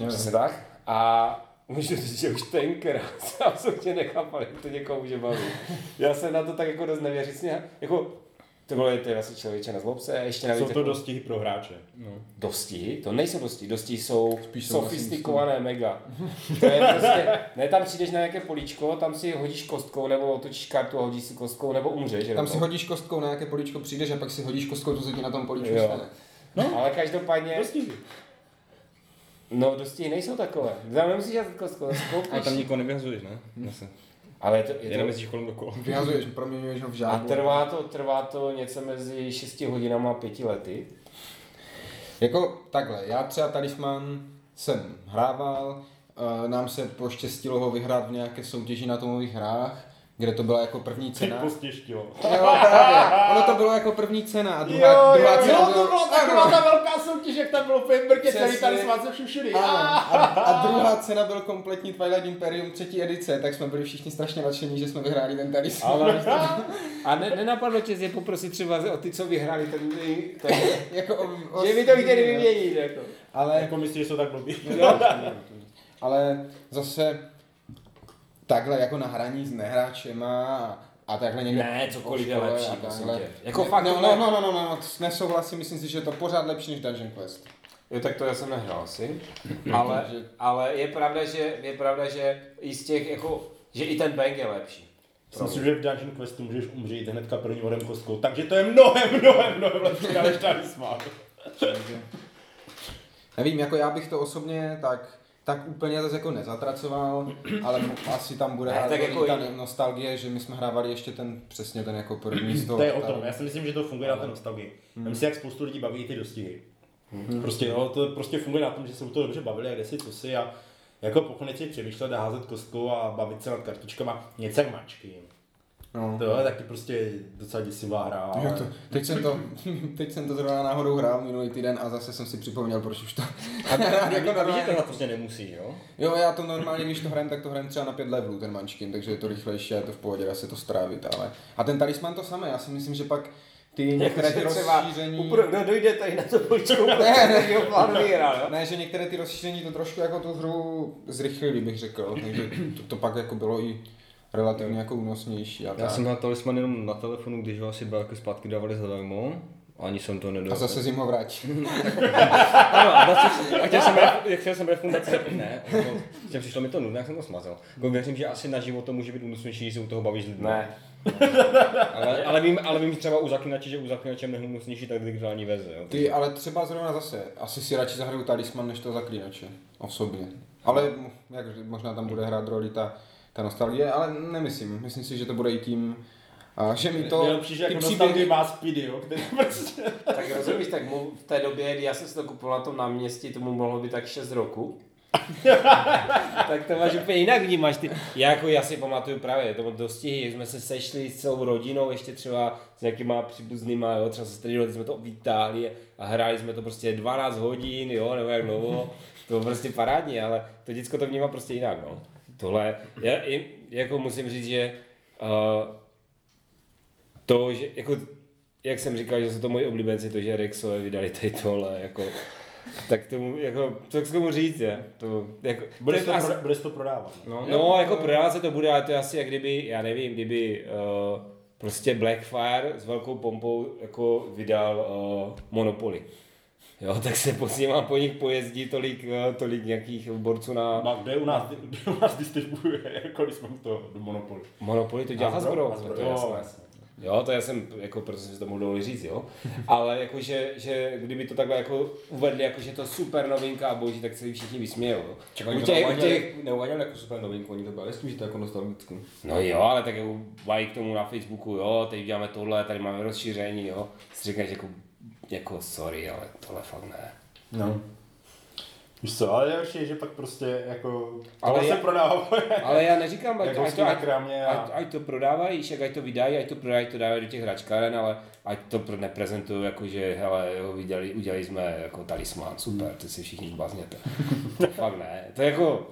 Přesně tak. A můžu říct, že už tenkrát se absolutně nechápal, jak to někoho může bavit. Já jsem na to tak jako dost nevěřícně, jako to bylo je to vlastně člověče na zlobce a ještě navíc... Jsou to jako, dostihy pro hráče. No. Dostihy? To nejsou dostihy, dostihy jsou spíš sofistikované vlastně mega. To je prostě, ne tam přijdeš na nějaké políčko, tam si hodíš kostkou nebo otočíš kartu a hodíš si kostkou nebo umřeš. Tam si hodíš kostkou na nějaké políčko, přijdeš a pak si hodíš kostkou, to se ti na tom políčku stane. No, ale každopádně... Dostihy. No, dostihy nejsou takové. Znamená, nemusíš já to zkoupíš. A tam nikoho nevyhazuješ, ne? Nese. Ale je to... Je jenom myslíš kolem dokola. Vyhazuješ, proměňuješ ho v žábu. A trvá to, trvá to něco mezi šesti hodinami a pěti lety. Jako takhle, já třeba talisman jsem hrával, nám se poštěstilo ho vyhrát v nějaké soutěži na atomových hrách, kde to byla jako první cena. Ty postištilo. Jo, právě. Ono to bylo jako první cena a druhá, jo, druhá jo, cena. Jo, to byla taková ta velká soutěž, jak tam bylo v Pembrke, který talismán se všušili. A, a, a druhá cena byl kompletní Twilight Imperium třetí edice, tak jsme byli všichni strašně nadšení, že jsme vyhráli ten talismán. A ne, nenapadlo tě je poprosit třeba o ty, co vyhráli ten... ten jako o, o, že by to chtěli vyměnit. Jako, ale, jako myslíš, že jsou tak blbý. Ale zase... Takhle jako na hraní s nehráčema a takhle někde... Ne, cokoliv je lepší, prosím tě. Jako ne, fakt no, ne... no, no, no, no, nesouhlasím, myslím si, že je to pořád lepší než Dungeon Quest. Jo, tak to já jsem nehrál asi, ale, ale je pravda, že, je pravda, že i z těch jako, že i ten bang je lepší. Myslím, že v Dungeon Questu můžeš umřít hnedka první vodem kostkou, takže to je mnohem, mnohem, mnohem lepší, než talismán. Nevím, jako já bych to osobně tak... tak úplně zase jako nezatracoval, ale asi tam bude ne, tak jako ta i... nostalgie, že my jsme hrávali ještě ten přesně ten jako první z toho. To je o tom, já si myslím, že to funguje ale... na té nostalgii. Hmm. Já myslím, jak spoustu lidí baví ty dostihy. Mm-hmm. Prostě jo, to prostě funguje na tom, že se u toho dobře bavili a kde si, co si a jako pokud nechci přemýšlet a házet kostkou a bavit se nad kartičkama, něco jak Mančkin. No. To je taky prostě docela děsivá hra. Jo, to, teď, jsem to, teď jsem to zrovna náhodou hrál minulý týden a zase jsem si připomněl, proč už to... A to normálně... to prostě nemusí, jo? Jo, já to normálně, když to hrajem, tak to hrajem třeba na pět levelů ten Mančkin, takže je to rychlejší a je to v pohodě, dá se to strávit, ale... A ten talisman to samé, já si myslím, že pak... Ty některé ty rozšíření... Kdo dojde tady na to půjčku? Ne, ne, že některé ty rozšíření to trošku jako tu hru zrychlili, bych řekl, takže to, to pak jako bylo i relativně jako únosnější. Já tak. jsem na Talisman jenom na telefonu, když ho asi báky zpátky dávali zadarmo, ani jsem to nedal. A zase jim ho vrátí. Ano, a vlastně, a chtěl jsem, jak chtěl jsem refundaci, ne, to, přišlo mi to nudné, jak jsem to smazal. Jako věřím, že asi na život to může být únosnější, když se u toho bavíš lidmi. Ne. ale, ale, vím, ale vím třeba u Zaklínače, že u Zaklínače je nejhnusnější tak digitální verze. Jo? Ty, ale třeba zrovna zase, asi si radši zahraju Talisman než toho Zaklínače, osobně. Ale jak, možná tam bude hrát roli ta, ta nostalgie, ale nemyslím, myslím si, že to bude i tím, a že mi to ty příběhy... jako nostalgie má speedy, jo, který prostě... Tak rozumíš, tak mu v té době, kdy já jsem si to kupoval na tom náměstí, tomu mohlo být tak šest roku. Tak to máš úplně jinak vnímáš ty. Já, jako, já si pamatuju právě to dostihy, jak jsme se sešli s celou rodinou, ještě třeba s nějakýma příbuznýma, jo, třeba se strýdou, jsme to vytáhli a hráli jsme to prostě dvanáct hodin, jo, nebo jak dlouho, to bylo prostě parádní, ale to děcko to vnímá prostě jinak, no. Tohle, já jako musím říct, že uh, to, že, jako, jak jsem říkal, že jsou to moji oblíbenci, to, že Rexové vydali tady tohle, jako, tak tomu, jako, co k tomu říct, je, to, jako... Budeš to, asi, pro, budeš to prodávat. No, no jako prodávat se to bude, ale to je asi jak kdyby, já nevím, kdyby uh, prostě Blackfire s velkou pompou jako vydal uh, Monopoly. Jo, tak se posílám po nich pojezdí tolik, tolik nějakých borců na... A kde u nás, kde u nás distribuuje, jako když jsme to do Monopoly. Monopoly to dělá Hasbro, to je jasné. Jo, to já jsem, jako, protože jsem si to mohl dovolit říct, jo, ale jakože, že kdyby to takhle jako uvedli, jakože to super novinka a boží, tak se všichni vysmějou, jo. Čekaj, oni to neuváděli jako super novinku, oni to byli s tím, že to jako nostalgický. No jo, ale tak jako bají k tomu na Facebooku, jo, teď děláme tohle, tady máme rozšíření, jo, si říkáš jako, jako sorry, ale tohle fakt ne. No. Víš co, ale je, že pak prostě jako ale já, se prodává. Ale já neříkám, ať, ať, to, ať, ať, ať to prodávají, však ať to vydají, ať to prodávají, to dávají do těch hračkáren, ale ať to neprezentují jako, že hele, jo, viděli, udělali jsme jako talismán, super, to si všichni zblázněte. To fakt ne, to je jako...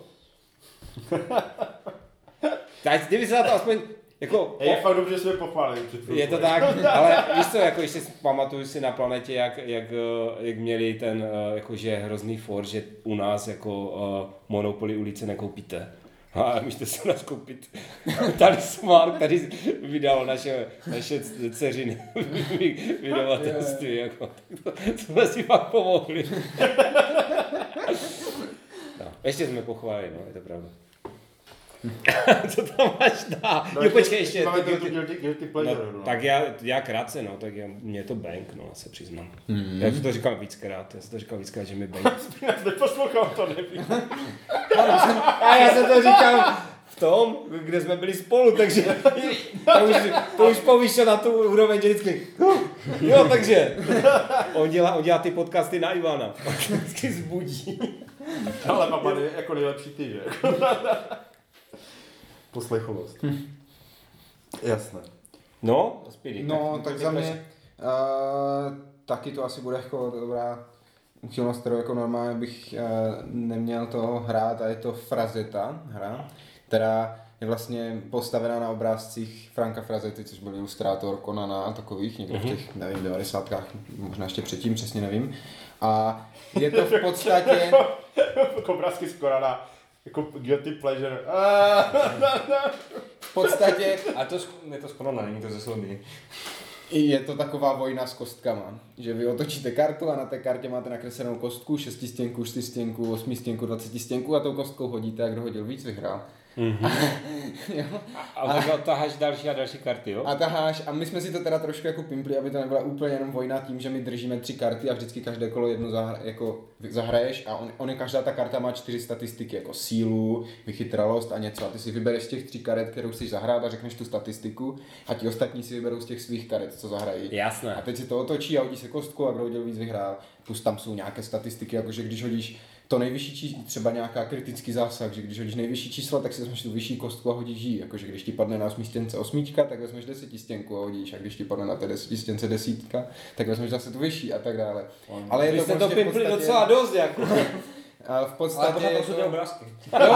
Tak kdyby se na to aspoň... Jako, je fakt dobře, že jsme pochválili. Je to tak, ale víš co, jako ještě pamatuju si na planetě, jak, jak, jak měli ten jakože hrozný for, že u nás jako uh, Monopoly ulice nekoupíte. A můžete se nás koupit talismán, který vydal naše, naše dceřiny vydavatelství. Jako. Jsme si fakt pomohli. No, ještě jsme pochválili, no, je to pravda. Co tam máš dá? No, jo, počkej, ještě. ještě ty, guilty, guilty, guilty pleasure, no, no. Tak já, já krátce, no, tak já, mě to bank, no, se přiznám. Mm. Já jsem to říkal víckrát, já jsem to říkal víckrát, že mi bank. Já jsem neposlouchal, to nevím. A já jsem to říkal v tom, kde jsme byli spolu, takže to už, to už povýšel na tu úroveň, že vždycky, jo, takže, on dělá, on dělá ty podcasty na Ivana, vždycky zbudí. Ale papa, jako nejlepší ty, že? Poslechovost. Hm. Jasné. No, Spiri, no tak, tak za mě uh, taky to asi bude jako dobrá účelnost, kterou jako normálně bych uh, neměl toho hrát a je to Frazetta hra, která je vlastně postavená na obrázcích Franka Frazety, což byl ilustrátor Konana a takových, někde v těch, nevím, devadesátkách, možná ještě předtím, přesně nevím. A je to v podstatě... Obrázky z Konana. Jako guilty pleasure. V podstatě... A to je to skoro není to ze Slovny. Je to taková vojna s kostkama. Že vy otočíte kartu a na té kartě máte nakreslenou kostku, šestistěnku, čtyřstěnku, osmistěnku, dvacetistěnku a tou kostkou hodíte a kdo hodil víc, vyhrál. Mm-hmm. A, a, a taháš další a další karty, jo? A taháš, a my jsme si to teda trošku jako pimpli, aby to nebyla úplně jenom vojna tím, že my držíme tři karty a vždycky každé kolo jednu zahra, jako zahraješ a on, on, každá ta karta má čtyři statistiky, jako sílu, vychytralost a něco a ty si vybereš z těch tří karet, kterou chceš zahrát a řekneš tu statistiku a ti ostatní si vyberou z těch svých karet, co zahrají. Jasné. A teď si to otočí a hodí se kostku a kdo hodil víc vyhrál, plus tam jsou nějaké statistiky, jakože když hodíš to nejvyšší číslo, třeba nějaká kritický zásah, že když hodíš nejvyšší číslo, tak si vezmeš tu vyšší kostku a hodíš ji. Jakože když ti padne na osmistěnce osmička, tak vezmeš desetistěnku a hodíš, a když ti padne na té desetistěnce desítka, tak vezmeš zase tu vyšší a tak dále. On, ale je to prostě to pimpli docela dost jako. A v podstatě ale to jsou obrázky. Jo,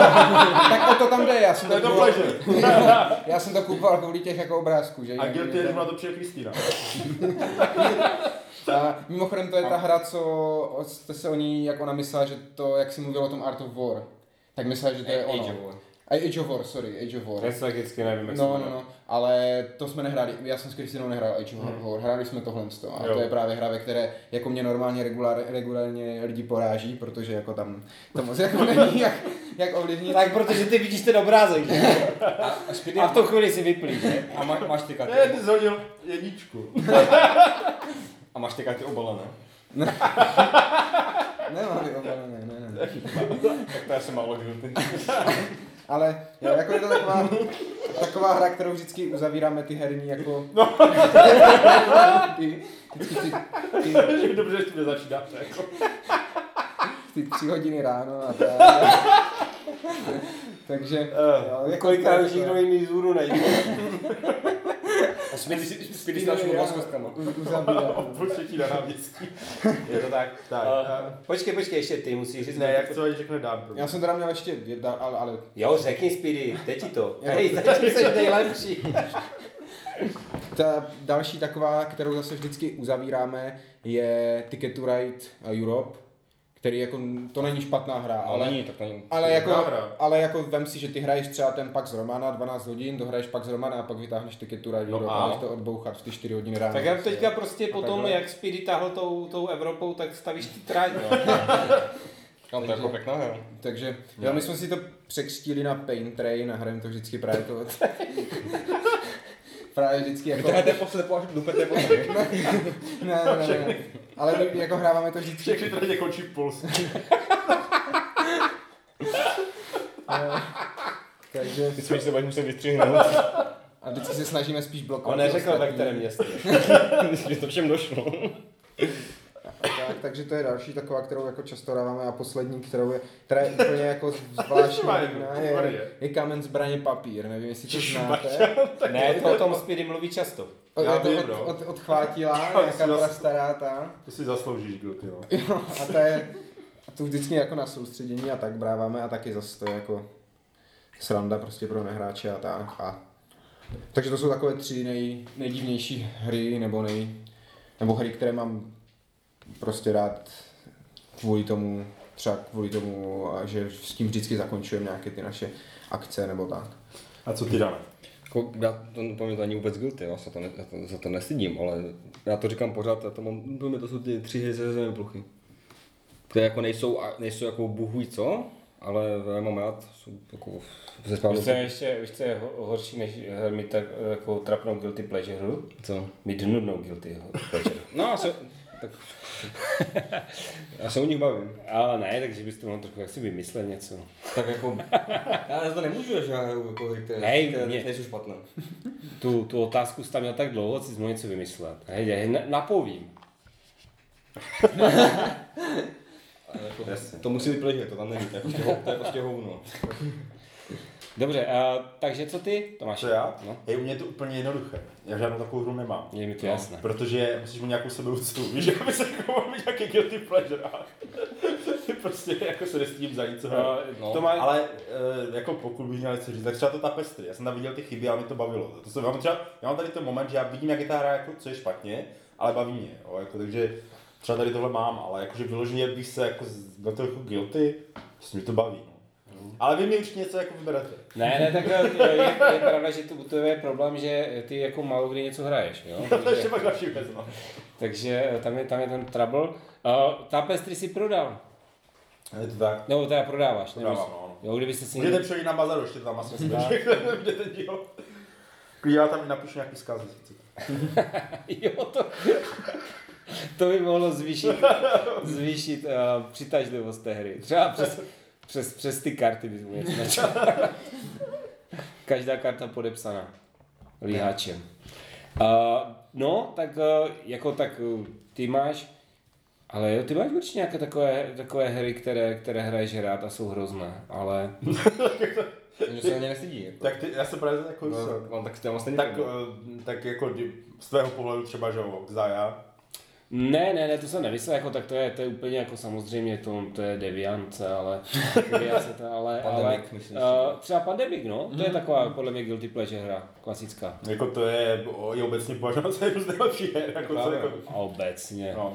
tak to, to tam jde, já jsem to je to pleasure. Já jsem to kupoval kvůli těch jako obrázků, že? A Guilty je to přijde Kristýna. A mimochodem to je ta hra, co jste se o ní, jak ona myslela, že to, jak si mluvil o tom Art of War, tak myslela, že to je ono. Age of War. Age of War, sorry, Age of War. Já se taky nevím, jak no, no, no, ale to jsme nehráli, já jsem s Kristinou nehrál Age of hmm. War, hráli jsme tohle z toho a jo. To je právě hra, ve které jako mě normálně regulár, regulárně lidi poráží, protože jako tam to moc jako není jak, jak ovlivní. Tak protože ty vidíš ten obrázek, že? A, a v tu chvíli si vyplíš, ne? A má, máš ty karty. Ne, ty zhodil jedničku. A máš ty karty obalené? Ne, nemám ty obalené, ne, ne. Tak to je asi málo guilty. Ale jo, jako je to taková, taková hra, kterou vždycky uzavíráme ty herní jako... No. ty, vždycky ty... ty... Dobře, že mě začínáte jako... Ty tři hodiny ráno a tak. Takže... Uh, Kolikrát už nikdo jiný zůru nejde. A spíš dalšímu vlaskostkama. Obvůl třetí na náměstí. Je to tak. tak. Uh, počkej, počkej, ještě ty musíš říct. Ne, jak to ani řekne dám. Já jsem teda měl ještě dál, ale, ale... Jo, řekni Speedy, teď ti to. Hej, začni se nejlepší. Ta další taková, kterou zase vždycky uzavíráme, je Ticket to Ride Europe. Který jako, to není špatná hra, ale, ale, to není, ale, jako, hra. Ale jako vem si, že ty hraješ třeba ten pak z Romana dvanáct hodin, dohraješ pak z Romana a pak vytáhneš Ticket to Ride Europe a máš to odbouchat v ty čtyři hodiny ráno. Tak já teďka prostě potom, jak Speedy táhl tou, tou Evropou, tak stavíš ty tráň. No, to je jako pěkná hra. Takže, jo, my jsme si to překřtili na Pain Train a hrajeme to vždycky právě to od... Právě vždycky jako... Vytáhnete poslepo až dupete po ne, ne, ne, ne. Ale my jako hráváme to vždycky... Všechny tady končí v Polsku. No, takže... Ty jsme se baň museli vystřihnout. A vždycky se snažíme spíš blokovat. On neřekl ve které městě. Když to všem došlo. Tak, takže to je další taková, kterou jako často dáváme a poslední, kterou je, která je úplně jako zvláštní, je, je Kámen, zbraně, papír, nevím, jestli to znáte. Ne, to o tom Speedy mluví často. Od, od, od, odchvátila, nějaká byla stará ta. To si zasloužíš, Guilty, jo. Jo, a ta je, a to vždycky jako na soustředění a tak bráváme a taky zase to je jako sranda prostě pro nehráče a tak. A, takže to jsou takové tři nej, nejdivnější hry, nebo nej, nebo hry, které mám prostě rád kvůli tomu, třeba kvůli tomu, že s tím vždycky zakončujeme nějaké ty naše akce nebo tak. A co ty dáme? Jako, já to nepamět ani vůbec guilty, já se to, ne, to, za to nesedím, ale já to říkám pořád, já to mám, to jsou ty tři hry ze Zemipluchy, které jako nejsou, nejsou jako bůhuj co, ale já mám rád, jsou jako ze spánu. Víš, co je horší než mít tak, jako trapnou guilty pleasure hru? Co? Mít nudnou guilty pleasure. No, se, tak. Já se o nich bavím. Ale ne, takže bys to mohl trochu jak si vymyslet něco. Tak jako... Já to nemůžu, že já jako které, hej, které mě... nejsou špatné. Tu, tu otázku jsi tam měl tak dlouho, si jsi mohl něco vymyslet. Hej, já na, napovím. Jako, to musí být pleasure, to tam není, to je prostě, to je prostě hovno. Dobře, uh, takže co ty, Tomáš? To já? No. Hej, u mě je to úplně jednoduché. Já žádnou takovou hru nemám. Je mi to no, jasné. Protože musíš mít nějakou sebeúctu. Víš, že by se jako mít nějaký guilty pleasure. Prostě jako se nestím za nic. No, no. To má, ale uh, jako pokud bych měl něco říct, tak třeba to tapestry. Já jsem tam viděl ty chyby, ale mi to bavilo. To se, já, mám třeba, já mám tady ten moment, že já vidím, jak je ta hra, jako, co je špatně, ale baví mě. Jo, jako, takže třeba tady tohle mám, ale jakože vyloženě bych se jako na to jako guilty, prostě mi to baví. Ale vy mi už něco jako vyberete. Ne, ne, tak je, je pravda, že to je problém, že ty jako málo kdy něco hraješ, jo? Takže, takže tam je, tam je ten trouble. Uh, tapestry si prodal. Je to tak. Nebo teda prodáváš. Prodávám, no. Jo, kdybyste si můžete někde... přejít na bazaru, ještě tam asi jsme můžete dívat. Když já tam napíšu nějaký zkaz. Jo, to... to by mohlo zvýšit, zvýšit uh, přitažlivost té hry. Třeba přes, přes, přes ty karty bys mu něco načal. Každá karta podepsaná líhačem. Uh, no, tak uh, jako tak uh, ty máš, ale jo, ty máš určitě nějaké takové, takové hry, které, které hraješ rád a jsou hrozné, ale... že se na ně nestydí. Jako. Tak ty, já se právě jako... No, no, tak, vlastně tak, uh, tak jako z tvého pohledu třeba, že jo, Zaja. Ne, ne, ne, to jsem nemyslel, jako tak to je, to je úplně jako samozřejmě, to, to je deviance, ale, deviance, ale, Pandemic, ale uh, třeba Pandemic, no, to mm-hmm. je taková podle mě guilty pleasure hra, klasická. Jako to je, je obecně považováno za jednu z nejlepších her, jako to jako... Obecně. No.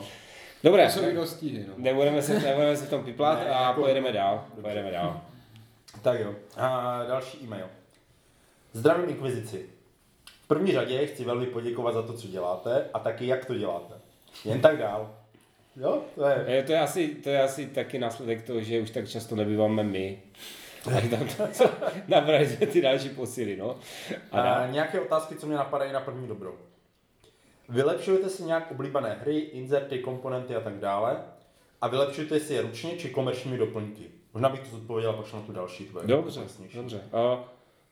Dobré, to stíhy, no. nebudeme se, nebudeme se v tom piplat ne, a jako... pojedeme dál, pojedeme dál. Tak jo, a další e-mail. Zdravím inkvizici. V první řadě chci velmi poděkovat za to, co děláte a taky jak to děláte. Jen tak dál. Jo, to je. Je, to, je asi, to je asi taky následek toho, že už tak často nebýváme my. Tak tam nabrali jsme ty další posily, no. A a nějaké otázky, co mě napadají na první dobrou. Vylepšujete si nějak oblíbené hry, inzerty, komponenty a tak dále? A vylepšujete si je ručně či komerčními doplňky? Možná bych to zodpověděl, pak na tu další tvoje. Dobře, dobře. Uh,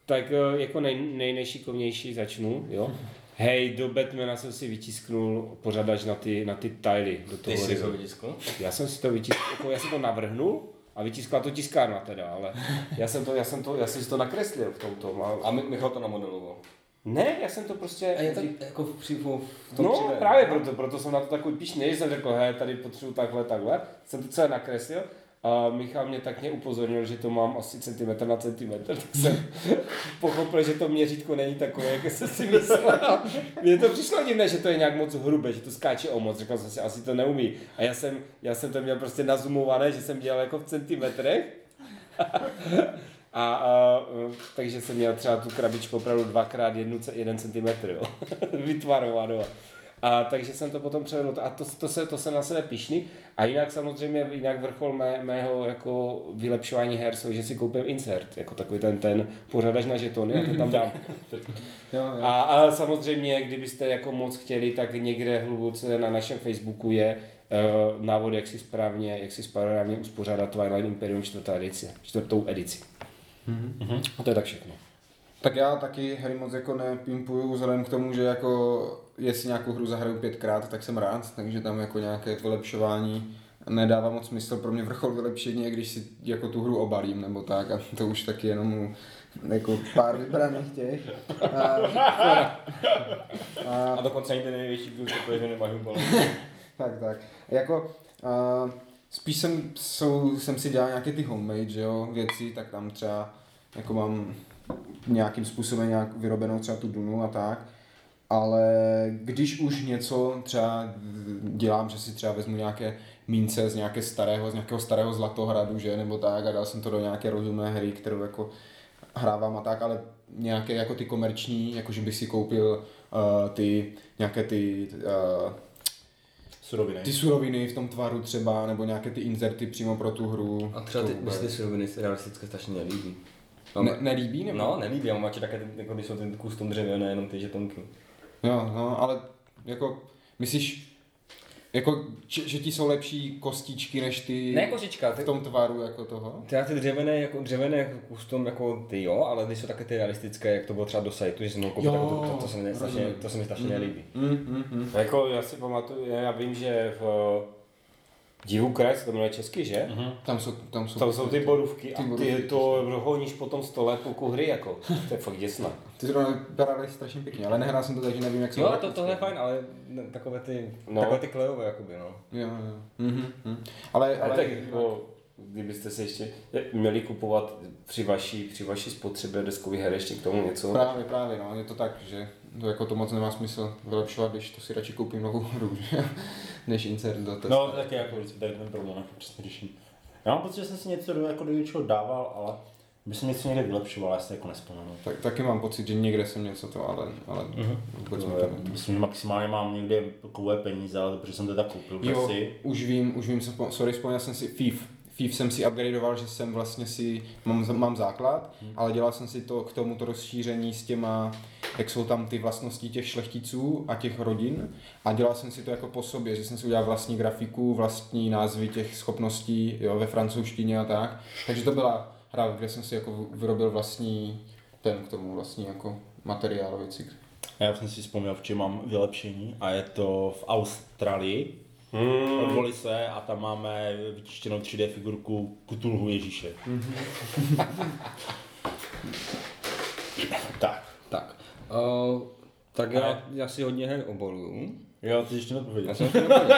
tak uh, jako nej, nejnešikovnější začnu, jo. Hej, do Batmana jsem si vytisknul pořadač na ty, na ty tajly. Do toho. Ty jsi to vytisknul? Já jsem si to vytisknul, já jsem to navrhnul a vytiskla to tiskárna teda, ale já jsem to, já jsem to, já jsem si to nakreslil v tomto. Má... A Michal to namodeloval? Ne, já jsem to prostě... A je to jako v přímo v tom. No příle. Právě proto, proto jsem na to takový pišný, že jsem řekl, hej, tady potřebuji takhle, takhle. Jsem to celé nakreslil. A Michal mě tak mě upozornil, že to mám asi centimetr na centimetr, tak jsem pochopil, že to měřítko není takové, jak jsem si myslel. Mně to přišlo divné, že to je nějak moc hrubé, že to skáče o moc, říkal jsem si, asi to neumí. A já jsem, já jsem to měl prostě nazumované, že jsem dělal jako v centimetrech. A, a takže jsem měl třeba tu krabičku opravdu dvakrát jednu, jeden centimetr, jo, vytvarovanou. A takže jsem to potom převedl a to, to, se, to jsem na sebe pyšný. A jinak samozřejmě, jinak vrchol mé, mého jako vylepšování her jsou, že si koupím insert, jako takový ten, ten pořadač na žetony a to tam dám. A, a samozřejmě, kdybyste jako moc chtěli, tak někde hluboce na našem Facebooku je uh, návod, jak si správně, jak si správně uspořádat Twilight Imperium čtvrtá edice, čtvrtou edici. Mm-hmm. A to je tak všechno. Tak já taky hry moc jako nepimpuju, vzhledem k tomu, že jako jestli nějakou hru zahraju pětkrát, tak jsem rád, takže tam jako nějaké vylepšování nedává moc smysl. Pro mě vrchol vylepšení je, když si jako tu hru obalím nebo tak a to už taky jenom jako pár vybraných těch. A, a, a, a dokonce ani ten největší byl, že to je, že nemážu balení. Tak, tak. Jako... A, spíš jsem, jsou, jsem si dělal nějaké ty homemade, že jo, věci, tak tam třeba jako mám nějakým způsobem nějak vyrobenou třeba tu dunu a tak. Ale když už něco třeba dělám, že si třeba vezmu nějaké mince z nějakého starého, z nějakého starého Zlatohradu, že, nebo tak a dal jsem to do nějaké rozumné hry, kterou jako hrávám a tak, ale nějaké jako ty komerční, jakože bych si koupil uh, ty nějaké ty uh, suroviny. Ty suroviny v tom tvaru třeba, nebo nějaké ty inzerty přímo pro tu hru. A třeba ty, ty suroviny se realisticky strašně nelíbí. Ne, nelíbí nebo? No, nelíbí, já mám radši také, jako když jsou ten kus tom dřevěné, jenom ty žetonky. Jo, no, ale jako, myslíš, jako, či, že ti jsou lepší kostičky než ty ne, kožička, ty, v tom tvaru jako toho? Teda ty dřevěné, jako dřevěné custom, jako ty jo, ale ty jsou také ty realistické, jak to bylo třeba do sajtu, že jsem koupil, jako to, to, to se mi strašně, to se mi strašně mm. nelíbí. Mm, mm, mm. Jako, já si pamatuju, já vím, že v Divu kraj, se to jmenuje česky, že? Mm-hmm. Tam, jsou, tam, jsou, tam jsou ty borůvky a ty to honíš potom sto let půlku hry, jako. To je fakt děsná. Ty zrovna vypadaly strašně pěkně, ale nehrál jsem to tak, že nevím, jak se. Jo, to, tohle je fajn, ale takové ty, no. takové ty klejové, jakoby, no. Jo, jo. Mm-hmm. Ale, ale... Tak, no, kdybyste si ještě měli kupovat při vaší, při vaší spotřebě deskových her ještě k tomu něco. Právě, právě, no. Je to tak, že to, jako to moc nemá smysl vylepšovat, když to si radši koupím novou hru, že? Než insert do testu. No, taky jako vždycky tady ten problém, jako přesně řeším. Já mám pocit, že jsem si něco do jako něčeho dával, ale by jsem něco někde vylepšoval, já si jako nespomenu. Tak, taky mám pocit, že někde jsem něco to, ale... ale mm-hmm. Myslím, že maximálně mám někde klové peníze, ale protože jsem to tak koupil. Jo, už vím, už vím, sorry, vzpomněl jsem si Thief. Thief jsem si upgradeoval, že jsem vlastně si, mám, mám základ, hmm. ale dělal jsem si to k tomuto rozšíření s těma, jak jsou tam ty vlastnosti těch šlechticů a těch rodin, a dělal jsem si to jako po sobě, že jsem si udělal vlastní grafiku, vlastní názvy těch schopností, jo, ve francouzštině a tak. Takže to byla hra, kde jsem si jako vyrobil vlastní ten k tomu, vlastní jako materiál a věci. Já jsem si vzpomněl, v čem mám vylepšení, a je to v Austrálii. Hmm. Odvoli se a tam máme vyčištěnou tři dé figurku Cthulhu Ježíše. tak, tak. Uh, tak já, já si hodně her obaluju. Jo, ty ještě nepověděl. Já jsem ještě nepověděl.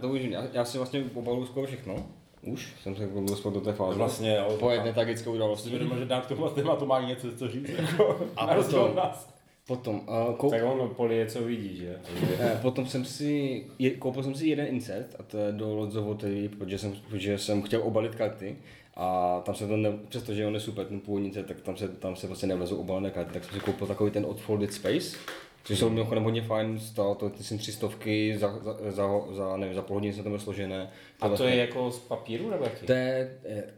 To už já, já si vlastně obaluju skoro všechno. Už jsem se dostal do té fáze. Vlastně jo. Po jedné tragické události. Vědomo, že dám k tomu tématu má něco co říct. A potom. Potom, uh, koup... Tak ono poli je co vidí, že? Ne, potom jsem si, je, koupil jsem si jeden insert, a to je do Lords of Waterdeep, protože jsem, protože jsem chtěl obalit karty a tam se to, ne, přestože on je super ten původní insert, tak tam se, tam se vlastně nevlezou obalené karty, tak jsem si koupil takový ten Outfolded Space, což jsou mimochodem hodně fajn, stálo to jsem tři stovky, za, za, za, za, nevím, za půl hodiny jsem tam bylo složené. To a vlastně, to je jako z papíru nebo jaký? To je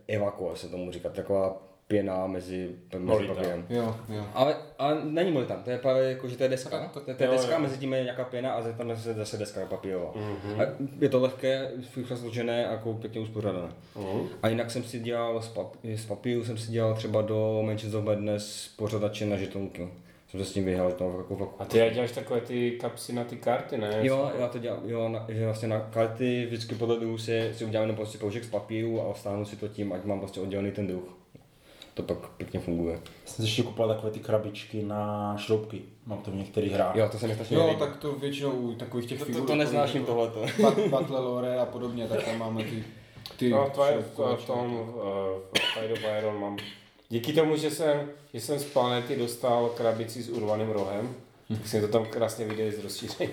evakua se tomu říká, taková pěna mezi, mezi papírem. Jo, jo. Ale, ale není moli tam, to je právě jako, že to je deska, to, to, to je jo, deska, jo. Mezi tím je nějaká pěna a tam je zase deska papírová. Mm-hmm. A je to lehké, všechno složené a jako pěkně uspořádané. Mm-hmm. A jinak jsem si dělal z, pap, z papíru, jsem si dělal třeba do Mansions of Madness pořadače na žetonky. Jsem se s tím vyhrál, to jako, jako, a ty já děláš takové ty kapsy na ty karty, ne? Jo, já to dělám, jo, na, že vlastně na karty vždycky podle druhu si, si udělám jenom prostě použek z papíru a stáhnu si to tím, ať mám prostě oddělený ten druh. To pak pěkně funguje. Jsem si ještě kupoval takové ty krabičky na šroubky. Mám to v některých hrách. Jo, to se mi strašně líbí. Jo, tak to většinou u takových těch figurů. To, to, to neznáším tohleto. Battle lore a podobně, tak tam máme ty ty no, v tom Tide of Iron mám. Díky tomu, že jsem, že jsem z planety dostal krabici s urvaným rohem, tak jsem to tam krásně viděl z rozšíření.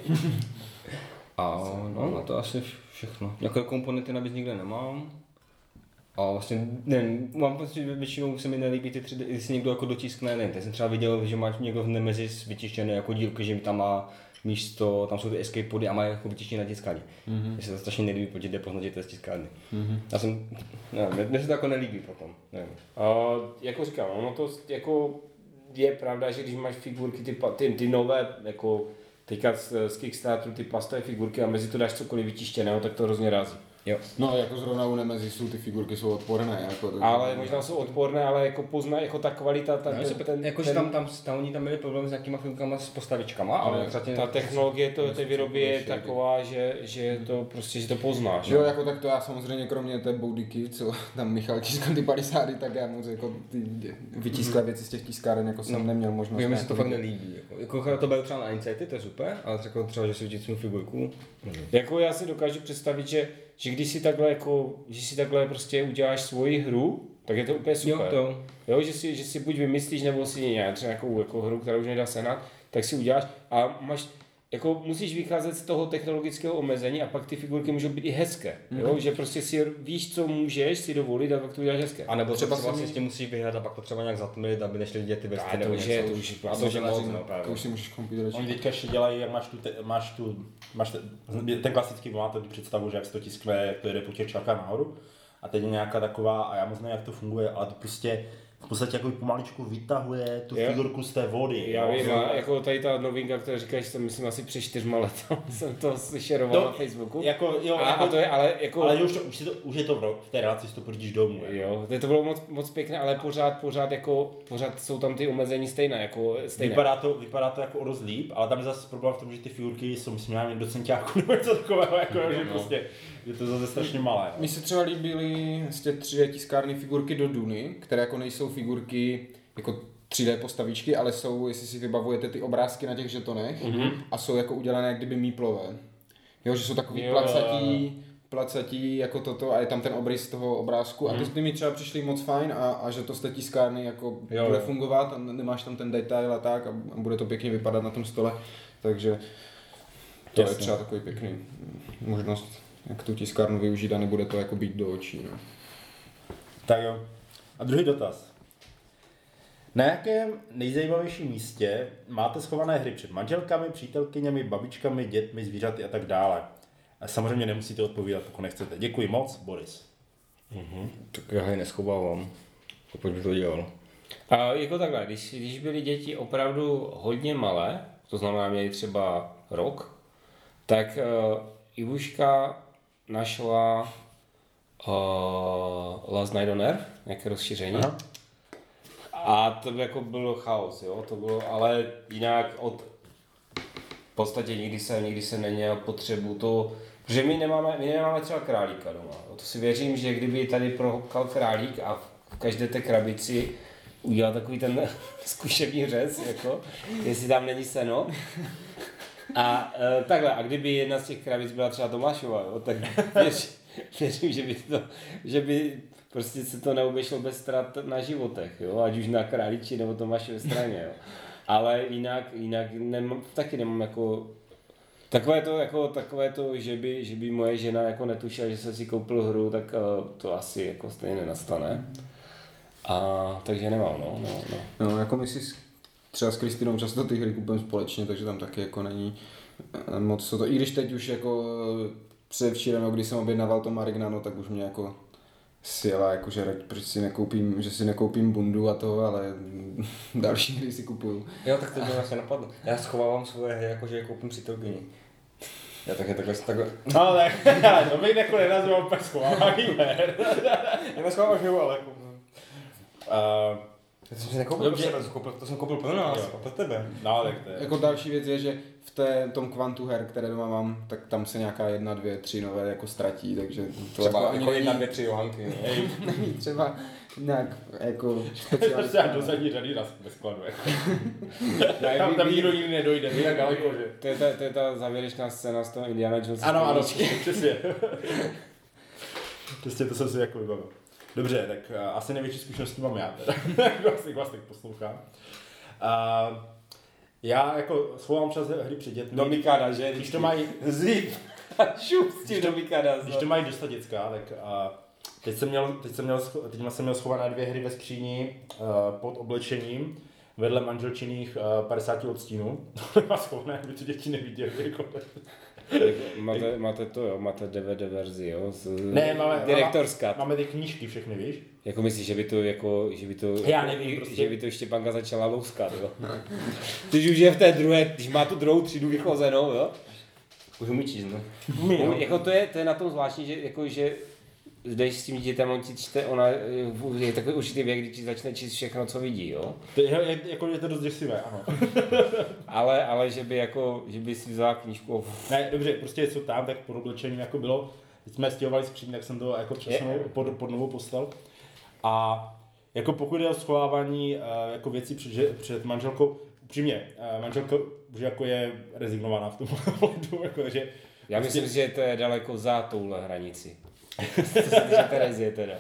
A no, no, to asi všechno. Nějaké komponenty navíc nikde nemám. A vlastně, nevím, mám pocit, že většinou se mi nelíbí ty tři, když si někdo jako dotiskne, nevím, tak jsem třeba viděl, že má někdo v Nemezis vytištěné jako dílky, že tam má místo, tam jsou ty escape pody a má jako vytištěné na tiskárně. Mm-hmm. Mně se to strašně nelíbí, protože jde poznat, že to je z tiskárny. Mm-hmm. Já jsem, nevím, mně se to jako nelíbí potom, nevím. Uh, jako říkám, ono to jako je pravda, že když máš figurky, ty, ty, ty nové, jako teďka z, z Kickstarteru, ty plastové figurky a mezi to dáš cokoliv vytištěného, tak to hrozně rází. Jo. No jako zrovna u Nemezisu ty figurky jsou odporné jako to, ale možná jsou odporné, ale jako pozná jako ta kvalita ta, no, ten, ten, jakože ten... tam tam tam oni tam měli problém s nějakýma figurkama s postavičkama, ale, ale zatím ta technologie to té výroby je taková, že že to prostě že to poznáš. Jo, jako tak to já samozřejmě kromě té boudiky, co tam Michal tiskal ty palisády, tak já moc jako vytiskla věci z těch tiskáren jako jsem no, neměl možnost. Jo, mi se to fakt nelíbí jako. Jako to bylo třeba na insighty, to je super, ale jako třeba že si vytisknu figurku. Jako já si dokážu představit, že že když si takhle jako, že si takhle prostě uděláš svoji hru, tak je to úplně super. Jo, to. Jo, že si, že si buď vymyslíš nebo si nějak nějakou jako hru, kterou už nedá sehnat, tak si uděláš a máš jako musíš vycházet z toho technologického omezení a pak ty figurky můžou být i hezké, mm-hmm. Jo, že prostě si víš, co můžeš si dovolit a pak to uděláš hezké. A nebo to třeba si vlastně s tím musíš vyhrát a pak to třeba nějak zatmlit, aby nešli děti ty besty nebo něco. To už je, to už je moc, no právě. To už si můžeš kompilovat. Oni teďka ještě dělají, jak máš tu, te, máš tu, máš te, ten klasický voláte tu představu, že jak se to tiskne, jak to jede po těch čárkách nahoru a teď je nějaká taková, a já moc nevím, jak to funguje, ale to prostě v podstatě jako pomaličku vytahuje tu yeah. figurku z té vody. Já vím, jako tady ta novinka, která říkáš, to myslím asi před čtyřma lety, jsem to sešeroval na Facebooku. Jako, jo, a, jako, a to je, ale jako... Ale už, to, už, to, už je to v té relaci, si to prdíš domů. Jo, to bylo moc, moc pěkné, ale pořád, pořád, jako, pořád jsou tam ty omezení stejné, jako stejné. Vypadá to, vypadá to jako rozlíp, ale tam je zase problém v tom, že ty figurky jsou, myslím, já do centiáku nebo něco takového, jako, no, že no. Prostě je to zase strašně malé. Mně se třeba líbily vlastně tři dé tiskárny figurky do Duny, které jako nejsou figurky jako tři dé postavičky, ale jsou, jestli si vybavujete ty obrázky na těch žetonech, mm-hmm. a jsou jako udělané jak kdyby míplové. Jo, že jsou takový jo, placatí, placatí jako toto a je tam ten obrys toho obrázku, mm-hmm. a ty mi třeba přišly moc fajn a, a že to z té tiskárny jako jo, bude fungovat a nemáš tam ten detail a tak a bude to pěkně vypadat na tom stole, takže to jasně. Je třeba takový pěkný možnost, jak tu tiskárnu využít a nebude to jako být do očí. No. Tak jo. A druhý dotaz. Na jakém nejzajímavějším místě máte schované hry před manželkami, přítelkyněmi, babičkami, dětmi, zvířaty a tak dále? A samozřejmě nemusíte odpovídat, pokud nechcete. Děkuji moc, Boris. Mm-hmm. Tak já je neschovávám, pokud bych to dělal. A jako takhle, když, když byly děti opravdu hodně malé, to znamená měli třeba rok, tak uh, Ivuška našla uh, Last Night on Earth, nějaké rozšíření. Aha. A to jako bylo chaos, jo? To bylo, ale jinak od v podstatě nikdy jsem, nikdy jsem neměl potřebu to, protože my nemáme, my nemáme třeba králíka doma. To si věřím, že kdyby tady prohopkal králík a v každé té krabici udělal takový ten zkušební řez, jako, jestli tam není seno. A e, takhle, a kdyby jedna z těch krabic byla třeba Tomášova, jo, tak věř, věřím, že by to, že by prostě se to neobešlo bez ztrát na životech, jo, ať už na králiči nebo Tomášové straně, jo. Ale jinak, jinak nemám, taky nemám jako takové to, jako, takové to že, by, že by moje žena jako netušila, že jsem si koupil hru, tak uh, to asi jako stejně nenastane. A takže nemám, no. No, no. no jako my si třeba s Kristinou často ty hry kupujeme společně, takže tam taky jako není moc co to. I když teď už jako předevčírem, no, když jsem objednával to Marignano, tak už mě jako sjela, jakože proč si nekoupím, že si nekoupím bundu a toho, ale další hry si kupuju. Jo, tak to by vlastně napadlo. Já schovávám svoje hry, jakože je koupím přítelkyni. Já taky takhle, takhle. No ale to bych jako nenazval úplně schovávání her. Já neschováváš hru, ale koupím. Uh, to jsem si nekoupil, to, to, koupil, to jsem koupil pro nás a pro tebe. No, tak to je. Jako další věc je, že v té, tom kvantu her, které doma mám, tak tam se nějaká jedna, dvě, tři nové jako ztratí, takže to třeba jako ani jedna, dvě, tři Johanky. Není třeba nějak jako speciální. To se do zadní řady raz bez skladu. Tam tam nikdo nikdy nedojde, jinak daleko, že? To je ta závěrečná scéna z toho Indiana Jonesa. Ano, ano, přesně. Přesně, to jsem si jako vybavil. Dobře, tak uh, asi největší zkušenosti mám já teda, vlastně vás tak poslouchám. Uh, já jako schovám čas hry před dětmi. Domykáda, že? Když to mají zip a šup s tím domykáda. Když to mají dosta dětská, tak uh, teď jsem měl, teď jsem měl, teď jsem měl schované dvě hry ve skříni uh, pod oblečením vedle manželčiných uh, padesát odstínů. To má schované, aby to děti neviděli. Jako. Máte, máte to jo, máte D V D verzi jo, z, ne, máme, direktorská. Máme, máme ty knížky všechny, víš? Jako myslíš, že by to jako, že by to, já nevím, jako, prostě. Že by to ještě Štěpánka začala louskat, jo? Což už je v té druhé, když má tu druhou třídu vychozenou, jo? Už umí číst, no. Um, jako to je, to je na tom zvláštní, že jako, že jdeš s tím dítětem, on ti čte, ona je takový určitý věk, kdy ti začne číst všechno, co vidí, jo? To je, jako je to dost děsivé, ano. ale, ale že by jako, že by si vzala knížku. Ne, dobře, prostě co tam, tak pod oblečením jako bylo, když jsme stěhovali skříň, tak jsem to jako přesnou pod, pod novou postel. A jako pokud je o schovávání jako věcí před, před manželkou, upřímně, manželka už jako je rezignovaná v tom hledu, jakože. Já myslím, prostě, že to je daleko za touhle hranici. To se týče Terezie teda.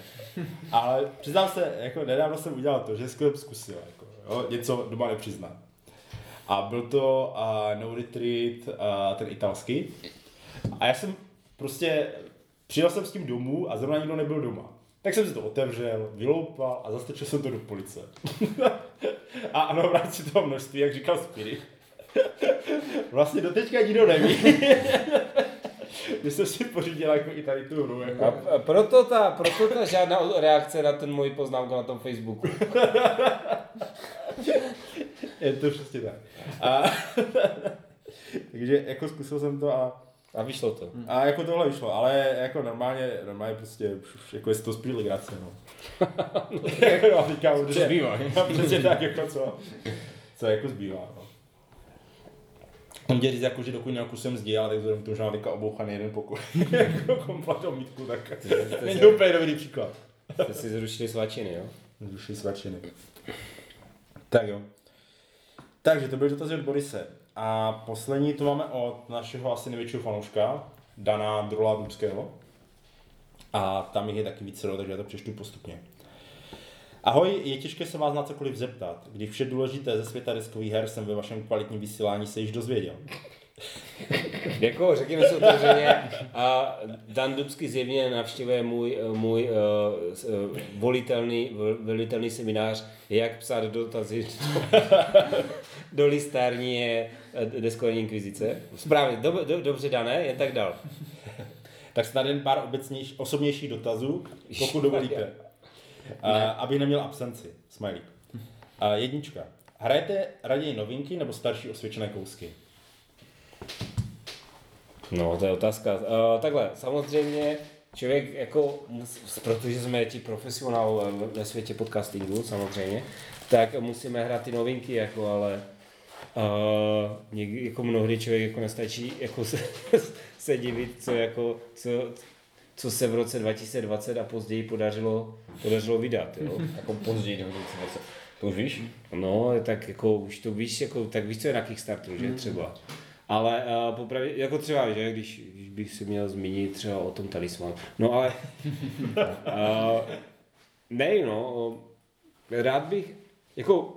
Ale přiznám se, jako nedávno jsem udělal to, že skvěle zkusil, jako, jo, něco doma nepřiznám. A byl to uh, No Retreat, uh, ten italský. A já jsem prostě, přijel jsem s tím domů a zrovna nikdo nebyl doma. Tak jsem si to otevřel, vyloupal a zastrčil jsem to do police. A ano, v rámci toho množství, jak říkal Spirit. Vlastně doteďka nikdo neví. Když jsem si pořídil jako i tady tu hru. Jako. A proto ta, proto ta žádná reakce na ten můj poznámku na tom Facebooku. Je to přesně tak. A, takže jako zkusil jsem to a... A vyšlo to. A jako tohle vyšlo, ale jako normálně, normálně prostě, jako jestli to spíš legrace, no. No tak říkám, že zbývá. Přesně tak, jako co, co jako zbývá, no. On dělá říct, jako, že dokud neokusem zdi, ale tak vzhledem k tomu, že mám teďka obouchaný jeden pokoj. Jako komplet omítku, tak není to úplně dobrý příklad. Jste si zrušili svačiny, jo? Zrušili svačiny. Tak jo. Takže to byly dotazy od Borise. A poslední to máme od našeho asi největšího fanouška, Dana Drola Růbského. A tam jich je taky více, takže já to přečtu postupně. Ahoj, je těžké se vás na cokoliv zeptat, když vše důležité ze světa deskových her jsem ve vašem kvalitním vysílání se již dozvěděl. Děkuji, řekněme si otevřeně. A Dan Dubský zjevně navštěvuje můj, můj uh, uh, volitelný, volitelný seminář, jak psát dotazy do, do listární deskové inkvizice. Správně, do, do, dobře Dané, jen tak dál. Tak snad jen pár obecnější, osobnějších dotazů, pokud dovolíte. Ne. Abych neměl absenci. Smiley. Jednička. Hrajete raději novinky nebo starší osvědčené kousky? No, to je otázka. Uh, takhle, samozřejmě člověk jako, protože jsme ti profesionál ve světě podcastingu, samozřejmě, tak musíme hrát ty novinky, jako, ale uh, někdy, jako mnohdy člověk jako nestačí jako se, se divit, co, jako, co, co se v roce dva tisíce dvacet a později podařilo, podařilo vydat. Jo? Jako později dva tisíce dvacet. To už víš? No, tak jako už to víš, jako, tak víš, co je na Kickstarteru, že třeba. Ale uh, popravdě, jako třeba, že, když, když bych si měl zmínit třeba o tom Talisman. No ale, uh, nej no, rád bych, jako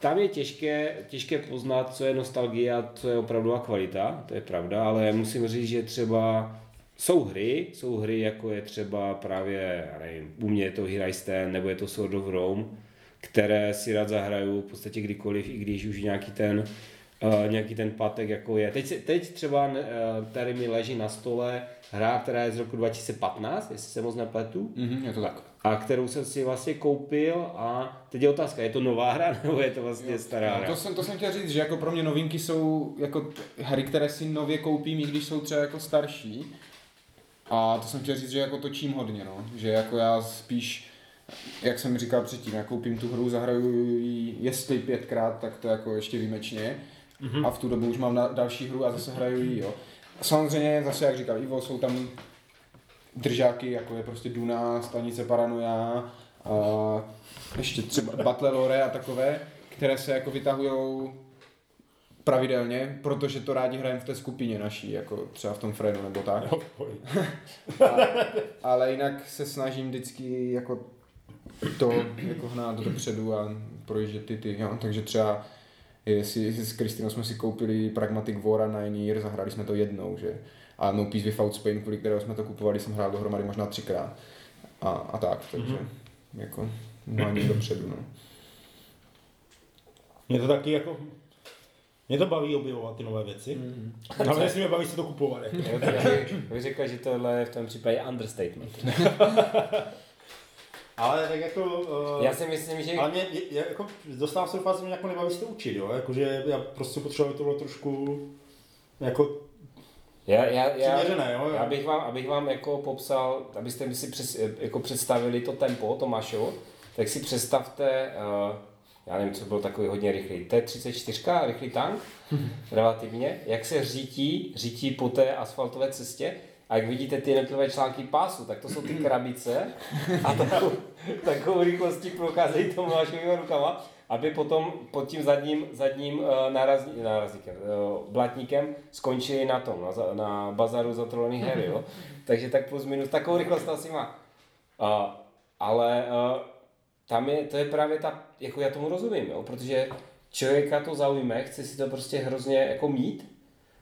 tam je těžké, těžké poznat, co je nostalgie a co je opravdu a kvalita, to je pravda, ale musím říct, že třeba jsou hry, jsou hry jako je třeba právě, nevím, u mě je to Here I Stand, nebo je to Sword of Rome, které si rád zahraju v podstatě kdykoliv, i když už nějaký ten Uh, nějaký ten pátek jako je. Teď, teď třeba uh, tady mi leží na stole hra, která je z roku dva tisíce patnáct, jestli se moc nepletu. Mm-hmm, je to tak. A kterou jsem si vlastně koupil a teď je otázka, je to nová hra nebo je to vlastně jo, stará hra? To jsem, to jsem chtěl říct, že jako pro mě novinky jsou jako hry, které si nově koupím, i když jsou třeba jako starší. A to jsem chtěl říct, že jako točím hodně, no. Že jako já spíš, jak jsem říkal předtím, já koupím tu hru, zahraju ji jestli pětkrát, tak to jako ještě výjimečně. Mm-hmm. A v tu dobu už mám na další hru a zase hraju ji, jo. Samozřejmě zase, jak říkal Ivo, jsou tam držáky, jako je prostě Duna, Stanice Paranoia, a ještě třeba Battle Lore a takové, které se jako vytahujou pravidelně, protože to rádi hrajeme v té skupině naší, jako třeba v tom Frenu nebo tak. a, ale jinak se snažím vždycky jako to jako hnát dopředu a projíždět ty ty, jo. Takže třeba jestli s Kristinou jsme si koupili Pragmatic War a Nine Years, zahrali jsme to jednou, že? A No Peace Without Spain, kvůli kterého jsme to kupovali, jsem hrál dohromady možná třikrát. A, a tak, takže mm-hmm. jako ani dopředu, no. Mě to taky jako, mě to baví objevovat ty nové věci, mm-hmm. ale jestli mě baví se to kupovat. Vy říkáš, že tohle je v tom případě understatement. Ale tak jako uh, já si myslím, že ale mě je, jako dostávám se do fáze, že mě jako nebaví se to učit, jo, jakože já prostě potřebuji, aby to bylo trošku jako já já já přiměřené, jo, jo. Já bych vám, abych vám jako popsal, abyste mi si přes, jako představili to tempo Tomášovo, tak si představte uh, já nevím, co bylo takový hodně rychlý. T třicet čtyři, rychlý tank relativně, jak se řítí, řítí po té asfaltové cestě. A jak vidíte ty jednotlivé články pásu, tak to jsou ty krabice a takovou, takovou rychlostí procházejí tomu našimi rukama, aby potom pod tím zadním, zadním nárazní, nárazníkem, blatníkem skončili na tom, na, na bazaru zatrolených her, jo. Takže tak plus minus, takovou rychlost asi má. A, ale a, tam je, to je právě ta, jako já tomu rozumím, jo, protože člověka to zaujme, chce si to prostě hrozně jako mít.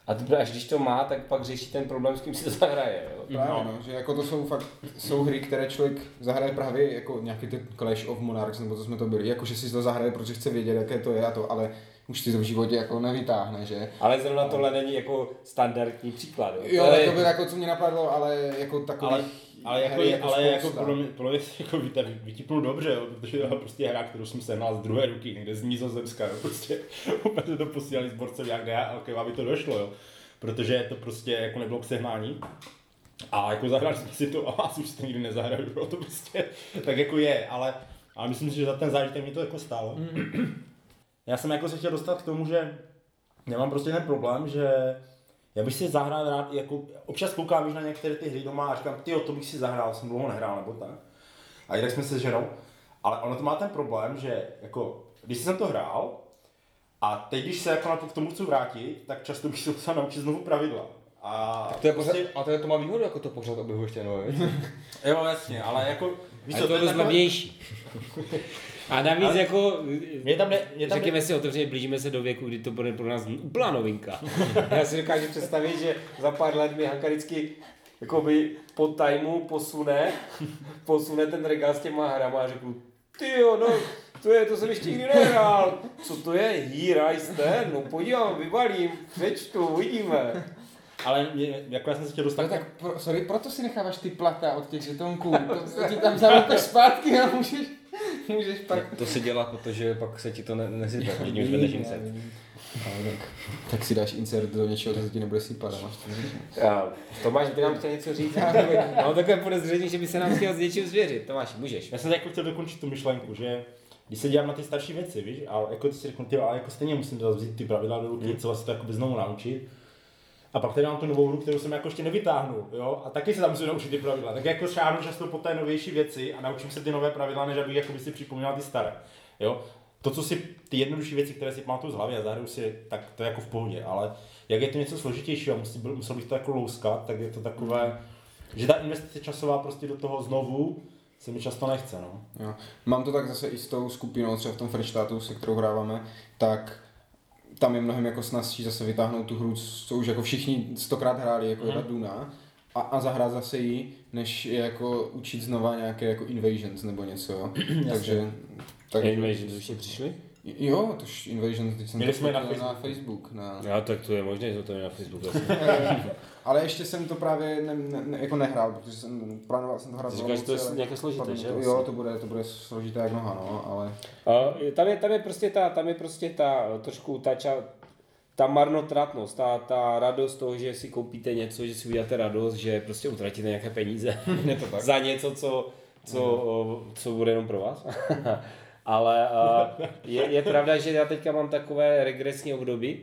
A teprve až když to má, tak pak řeší ten problém, s kým si to zahraje. Jo? Právě, no, že jako to jsou fakt, jsou hry, které člověk zahraje právě jako nějaký ten Clash of Monarchs, nebo co jsme to byli, jako že si to zahraje, protože chce vědět, jaké to je a to, ale už si to v životě jako nevytáhne, že? Ale zrovna tohle není jako standardní příklad. Jo, ale... to bylo jako, co mě napadlo, ale jako takových ale, ale jako, jako, ale jako pro mě, pro mě jako vytipnul dobře, jo? Protože to je prostě hra, kterou jsem sehnal z druhé ruky, někde z Nizozemska, jo? Prostě úplně to posílali z borcem jak ne, okay, aby to došlo, jo? Protože to prostě jako nebylo k sehnání. A jako zahrali jsme si to a vás už to nikdy nezahrali, jo? To prostě tak jako je, ale, ale myslím si, že za ten zážitek mě to jako stálo. Já jsem jako se chtěl dostat k tomu, že nemám prostě ten problém, že já bych si zahrál rád, jako občas koukám víš na některé ty hry doma a říkám, tyjo, to bych si zahrál, jsem dlouho nehrál nebo tak. A i tak jsme se žerou, ale ono to má ten problém, že jako, když jsem to hrál a teď, když se jako na to k tomu chci vrátit, tak často bych se musel naučit znovu pravidla. A tak to je pořád, a to je to má výhodu, jako to pořád objevu ještě nové věci. Jo, jasně, ale jako... Víš co, to je to zbavnější. A navíc ale jako, mě tam ne, mě tam řekněme ne... si otevřeně, blížíme se do věku, kdy to bude pro nás úplná novinka. Já si dokážu představit, že za pár let mi Hanka vždycky jakoby po tajmu posune, posune ten regál s těma hrama a řeknu, tyjo, no, to je, to jsem ještě nikdy nehrál. Co to je? Here I Stand? No podívám, vybalím, přečtu, uvidíme. Ale mě, jako já jsem se chtěl dostat... No tak, pro, sorry, proto si necháváš ty plata od těch žetonků, to ti tam zavrteš zpátky a můžeš, můžeš pak... To se dělá, protože pak se ti to ne, nesype, když mi zvedneš insert. Tak, tak si dáš insert do něčeho, to se ti nebude sypat. Tomáš by nám chtěl něco říct, a on takové podezření, že by se nám chtěl s něčím zvěřit. Tomáš, můžeš. Já jsem jako chtěl dokončit tu myšlenku, že... Když se dělám na ty starší věci, víš, a jako ty si řeknu, ty, ale jako stejně musím teda vzít ty pravidla do ruky, co se to jakoby znovu naučit. A pak tady mám tu novou hru, kterou jsem jako ještě nevytáhnul, jo, a taky se tam musím naučit ty pravidla. Tak jako šáhnu často po té novější věci a naučím se ty nové pravidla, než abych jakoby si připomínal ty staré, jo. To, co si, ty jednodušší věci, které si pamatuju z hlavy a zahraju si, tak to je jako v pohodě, ale jak je to něco složitějšího, musel bych to jako louskat, tak je to takové, že ta investice časová prostě do toho znovu se mi často nechce, no. Jo. Mám to tak zase i s tou skupinou, třeba v tom Frenštátu, se kterou hráváme, tak tam je mnohem jako snazší zase vytáhnout tu hru, co už jako všichni stokrát hráli, jako mm. Duna, a, a zahrát zase ji, než jako učit znova nějaké jako Invasions nebo něco, takže... tak... Invasions už jste přišli? Jo, tož Invasions, teď jsem to na, na Facebook. Na... Já tak to je možné, že to je na Facebooku. Ale ještě jsem to právě ne, ne, jako nehrál, protože jsem plánoval jsem to hrát. Říkáš, že to je nějaké složité, že? Jo, to bude, to bude složité jak noha, no, ale... A, tam, je, tam je prostě ta, tam je prostě ta, trošku ta, ča, ta marnotratnost, ta, ta radost toho, že si koupíte něco, že si uděláte radost, že prostě utratíte nějaké peníze za něco, co, co, co bude jenom pro vás. Ale uh, je, je pravda, že já teďka mám takové regresní období,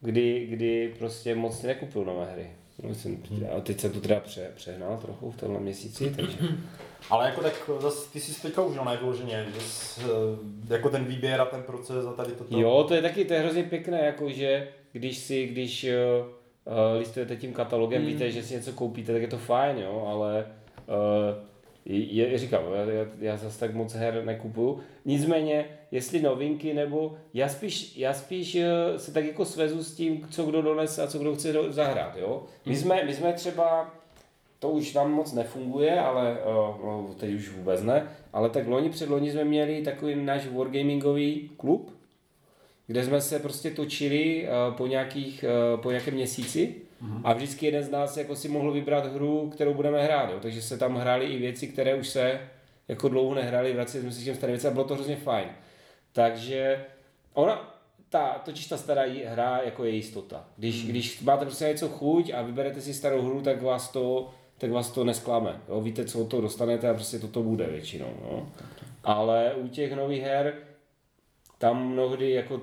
kdy, kdy prostě moc nekupuju nové hry. Myslím, teď jsem to teda pře, přehnal trochu v tomhle měsíci, takže... Ale jako tak zase ty jsi teďka už nejvloženě, že jsi, jako ten výběr a ten proces a tady toto... Jo, to je taky, to je hrozně pěkné, jakože když si, když uh, listujete tím katalogem, mm. víte, že si něco koupíte, tak je to fajn, jo, ale... Uh, Je, říkám, já, já zase tak moc her nekupuju, nicméně, jestli novinky nebo, já spíš, já spíš se tak jako svezu s tím, co kdo donese a co kdo chce do, zahrát, jo. My jsme, my jsme třeba, to už nám moc nefunguje, ale no, teď už vůbec ne, ale tak loni předloni jsme měli takový náš wargamingový klub, kde jsme se prostě točili po, nějakých, po nějakém měsíci. A vždycky jeden z nás jako si mohl vybrat hru, kterou budeme hrát, jo. Takže se tam hrály i věci, které už se jako dlouho nehrály, vraceli jsme si k těm starým věcem a bylo to hrozně fajn. Takže ona, ta, totiž ta stará hra jako je jistota. Když, mm. když máte prostě něco chuť a vyberete si starou hru, tak vás to, tak vás to nesklame. Jo. Víte, co od toho dostanete a prostě toto bude většinou. No. Ale u těch nových her tam mnohdy jako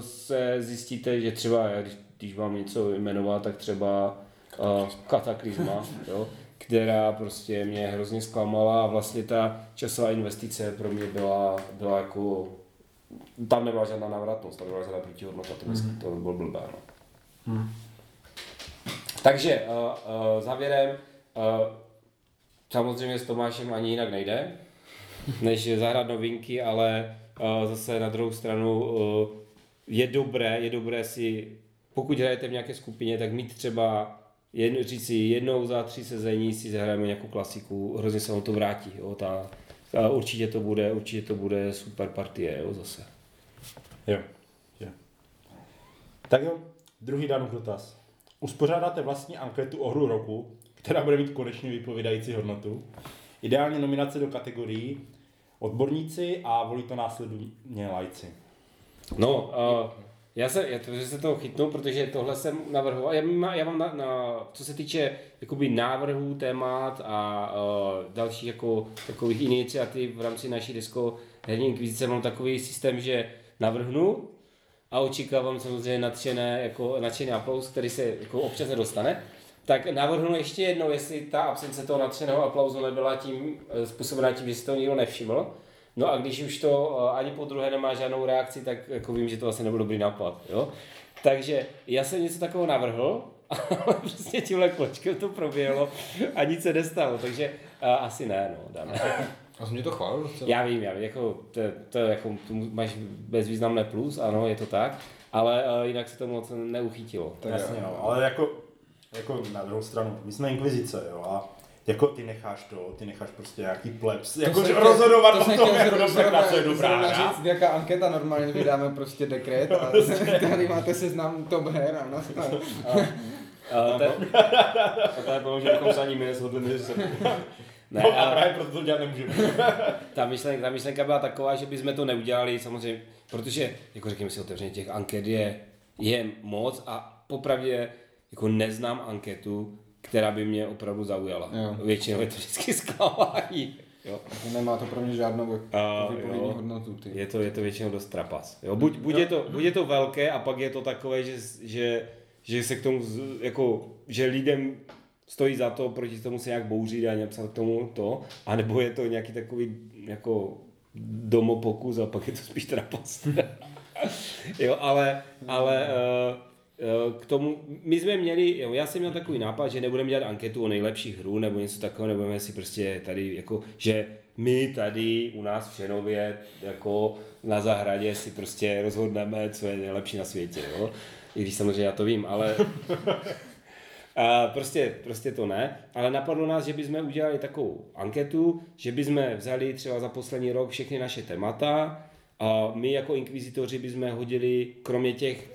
se zjistíte, že třeba když mám něco jmenovat, tak třeba uh, Kataklizma, jo, která prostě mě hrozně zklamala a vlastně ta časová investice pro mě byla, byla jako, tam nebyla žádná návratnost, tam nebyla žádná protihodnota, to, mm-hmm. to bylo blbá, no. Mm. Takže uh, uh, závěrem, uh, samozřejmě s Tomášem ani jinak nejde, než zahrát novinky, ale uh, zase na druhou stranu uh, je dobré, je dobré si pokud hrajete v nějaké skupině, tak mít třeba jedno, říct si jednou za tři sezení si zahrajeme nějakou klasiku, hrozně se vám to vrátí, jo, ta, ta určitě to bude, určitě to bude super partie, jo, zase. Jo, jo. Tak jo, druhý Danův dotaz. Uspořádáte vlastní anketu o hru roku, která bude mít konečně vypovídající hodnotu, ideálně nominace do kategorií odborníci a volí to následně lajci. No, uh, Já se, já to, že se toho chytnu, protože tohle jsem navrhoval, já mám, já mám na, na, co se týče jakoby návrhů, témat a uh, dalších jako takových iniciativ v rámci naší diskoherní inkvizice mám takový systém, že navrhnu a očekávám samozřejmě nadšené, jako nadšený aplaus, který se jako občas nedostane. Tak navrhnu ještě jednou, jestli ta absence toho nadšeného aplausu nebyla tím způsobená tím, že si to nikdo nevšiml. No a když už to ani po druhé nemá žádnou reakci, tak jako vím, že to asi nebyl dobrý nápad, jo. Takže já jsem něco takového navrhl, ale prostě tímhle kločkem to proběhlo a nic se nestalo, takže a, asi ne, no, dáme. A jsi mě to chválil? Já vím, já vím, jako, to, to, jako, tu máš bezvýznamné plus, ano, je to tak, ale a, jinak se to moc neuchytilo. Tak jasně, no, ale jako, jako na druhou stranu, my jsme inkvizice, jo, a... Jako ty necháš to, ty necháš prostě nějaký plebs, to jako chtěl, rozhodovat to o tom, jak dobrá, co je dobrá hra. To jaká anketa, normálně vydáme prostě dekret a tady máte seznam top her a nastav. To je bylo, že bychom se ani my neshodli, že se ne, no, a právě proto to dělat nemůžeme. Ta myšlenka, ta myšlenka byla taková, že bychom to neudělali samozřejmě, protože, jako řekněme si otevřeně, těch anket je, je moc a popravdě jako neznám anketu, která by mě opravdu zaujala. Jo. Většinou je to vždycky zklamání. Jo. Nemá to pro mě žádnou výpovědní hodnotu. Ty. Je, to, je to většinou dost trapas. Jo? Buď, buď, jo. Je to, buď je to velké a pak je to takové, že, že, že se k tomu, jako, že lidem stojí za to, proti tomu se nějak bouřit a napsat k tomu to, anebo je to nějaký takový jako domopokus a pak je to spíš trapas. Jo, ale, ale uh, uh, k tomu, my jsme měli, jo, já jsem měl takový nápad, že nebudeme dělat anketu o nejlepších hru nebo něco takového, nebudeme si prostě tady jako, že my tady u nás v Šenově jako na zahradě si prostě rozhodneme, co je nejlepší na světě, jo, i když samozřejmě já to vím, ale... A prostě, prostě to ne, ale napadlo nás, že bychom udělali takovou anketu, že bychom vzali třeba za poslední rok všechny naše témata a my jako inkvizitoři bychom hodili, kromě těch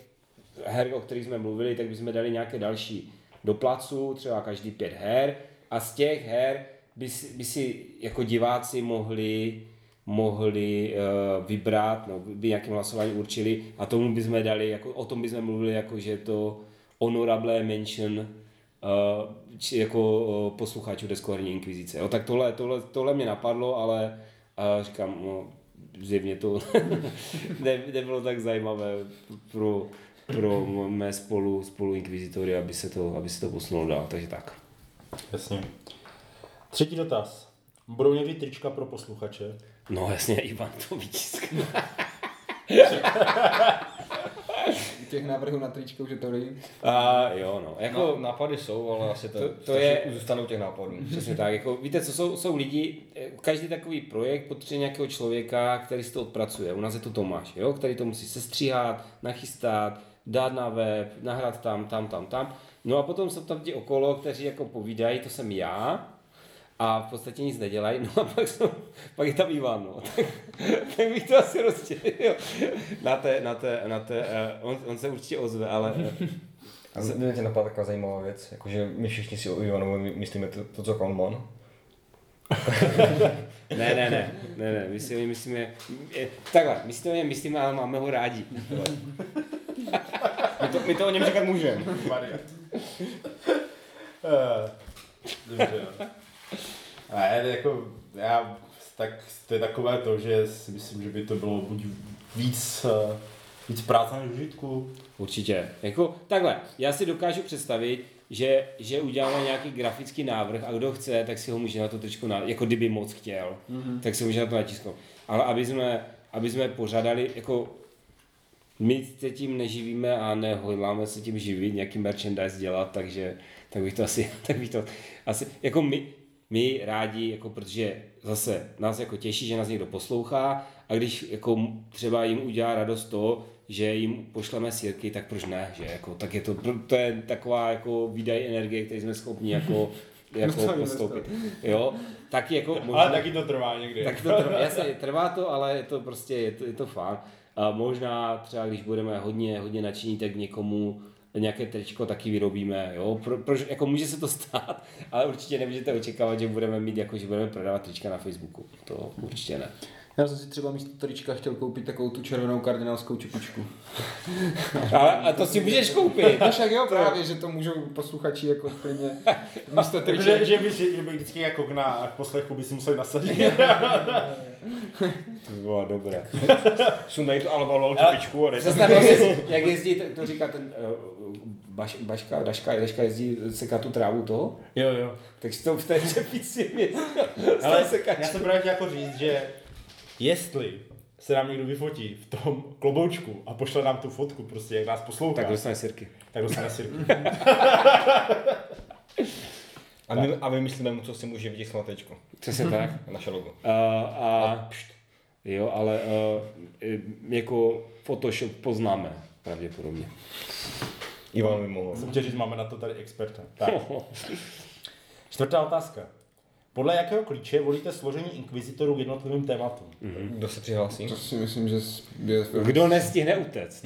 her, o kterých jsme mluvili, tak bychom dali nějaké další do placu, třeba každý pět her a z těch her by si, by si jako diváci mohli, mohli uh, vybrat, no, by nějakým hlasováním určili a tomu bychom dali, jako, o tom bychom mluvili, jako, že to honorable mention či jako posluchačů deskoherní inkvizice. Jo, tak tohle, tohle, tohle mě napadlo, ale říkám, no, zjevně to ne, nebylo tak zajímavé pro, pro mé spolu, spolu inkvizitory, aby se to, aby se to posunulo dál, takže tak. Jasně. Třetí dotaz. Budou někdy trička pro posluchače? No jasně, Ivan to vytiskne. Těch návrhů na tričku, že to lidi. A jo, no. Jako no, nápady jsou, ale asi to, to, to je zůstanou těch nápadů. Přesně tak. Jako víte, co jsou jsou lidi, každý takový projekt potřebuje nějakého člověka, který si to odpracuje. U nás je to Tomáš, jo, který to musí sestříhat, nachystat, dát na web, nahrát tam, tam, tam, tam. No a potom jsou tam ti okolo, kteří jako povídají, to jsem já. A v podstatě nic nedělají, no a pak, jsou, pak je tam Ivan, no. Tak, tak bych to asi rozdělil. Na té, na té, na té, uh, on, on se určitě ozve, ale... Uh, a mě tě napadla taková zajímavá věc, jakože my všichni si o Ivanu myslíme to, to co Kanban. ne, ne, ne, ne, ne, my si o něm myslíme, takhle, my si o něm myslíme, ale máme ho rádi. my, to, my to o něm říkat můžeme. Maria. Dobře, ne, jako, já, tak, to je takové to, že si myslím, že by to bylo buď víc, víc práce než užitku. Určitě. Jako, takhle, já si dokážu představit, že, že uděláme nějaký grafický návrh a kdo chce, tak si ho může na to tričko, jako kdyby moc chtěl, mm-hmm. tak si může na to natisknout. Ale aby jsme, aby jsme pořádali, jako, my se tím neživíme a nehodláme se tím živit, nějaký merchandise dělat, takže tak bych to asi, tak bych to asi, jako my, my rádi, jako, protože zase nás jako těší, že nás někdo poslouchá a když jako, třeba jim udělá radost to, že jim pošleme sirky, tak proč ne, že jako, tak je to, to je taková jako výdaj energie, který jsme schopni jako, jako postoupit, jo, tak jako možná, ale taky to trvá někdy. Tak to trvá, jasně, trvá to, ale je to prostě, je to, je to fajn. A možná třeba, když budeme hodně, hodně nadšení, tak někomu nějaké tričko taky vyrobíme, jo, pro, pro, jako může se to stát, ale určitě nemůžete očekávat, že budeme mít, jako že budeme prodávat trička na Facebooku, to určitě ne. Já jsem si třeba místo trička chtěl koupit takovou tu červenou kardinálskou čepičku. Ale a to si můžeš koupit. A však jo, právě, že to můžou posluchači jako stejně místo trička. Že, že by vždycky jako na poslechu by si museli nasadit. To bylo dobré. Sundej tu albalovou čepičku a dej. Jak jezdí, to říká ten baš, Baška, Daška, Daška jezdí sekat tu trávu toho? Jo, jo. Tak si to v té čepici měl. Ale já jsem právě jako říct, že jestli se nám někdo vyfotí v tom kloboučku a pošle nám tu fotku, prostě jak nás poslouchá, tak dostane sirky. Tak dostane sirky. a, my, a my myslíme mu, co si může vidět smatečko. Přesně tak. Naše logo. Uh, a, a pšt. Jo, ale uh, jako Photoshop poznáme pravděpodobně. Ivan by mohl. Jsem těžit, máme na to tady experta. Tak. Čtvrtá otázka. Podle jakého klíče volíte složení inkvizitorů k jednotlivým tématům? Mm-hmm. Kdo se přihlásí? To si myslím, že... Kdo nestihne utéct?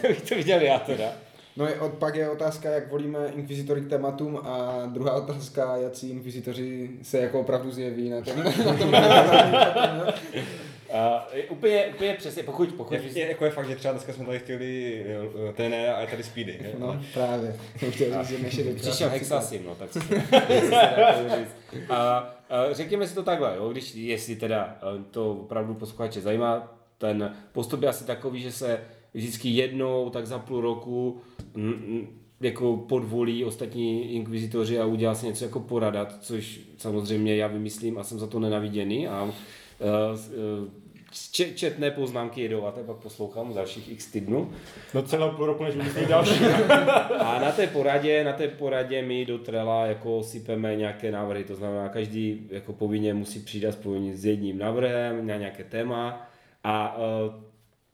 To bych to viděl já teda. No je, pak je otázka, jak volíme inkvizitory k tématům, a druhá otázka, jaký inkvizitoři se jako opravdu zjeví na tom. Uh, úplně, úplně přesně, pokud... pokud je, je, jako je fakt, že třeba dneska jsme tady chtěli trenéra a je tady Speedy. Je? No právě, chtěl říct, že než je přišel Hexasim, no tak si a, a řekněme si to takhle, jo, když, jestli teda to opravdu posluchače zajímá, ten postup je asi takový, že se vždycky jednou, tak za půl roku m- m- jako podvolí ostatní inkvizitoři a udělá se něco jako poradat, což samozřejmě já vymyslím a jsem za to nenaviděný a Uh, čet, četné poznámky jedou a tak pak poslouchám dalších x týdnů. No celou půl roku než vymyslí další. A na té poradě, na té poradě my do Trela jako sypeme nějaké návrhy, to znamená každý jako povinně musí přijít aspoň s jedním návrhem na nějaké téma a uh,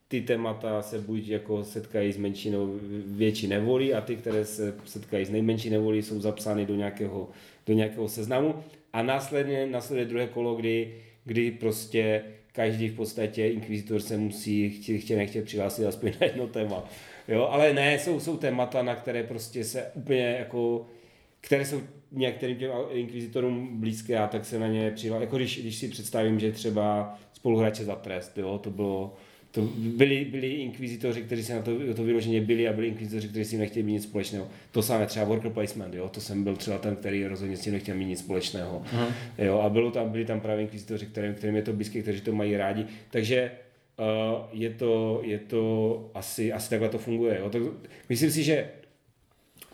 ty témata se buď jako setkají s menšinou, větší nevolí a ty, které se setkají s nejmenší nevolí, jsou zapsány do nějakého, do nějakého seznamu a následně následuje druhé kolo, kdy kdy prostě každý v podstatě inkvizitor se musí chtě, chtě nechtě přihlásit aspoň na jedno téma. Jo, ale ne, jsou, jsou témata, na které prostě se úplně jako, které jsou některým těm inkvizitorům blízké a tak se na ně přihlásí. Jako když, když si představím, že třeba spoluhráče za trest, jo, to bylo, to byli, byli inkvizitoři, kteří se na to, to vyloženě byli a byli inkvizitoři, kteří si nechtěli mít nic společného. To samé třeba worker placement, jo, to jsem byl třeba ten, který rozhodně si nechtěl mít nic společného. Aha. Jo, a bylo tam, byli tam právě inkvizitoři, kterým, kterým je to blízké, kteří to mají rádi. Takže uh, je to, je to asi, asi takhle to funguje. Jo. Tak, myslím si, že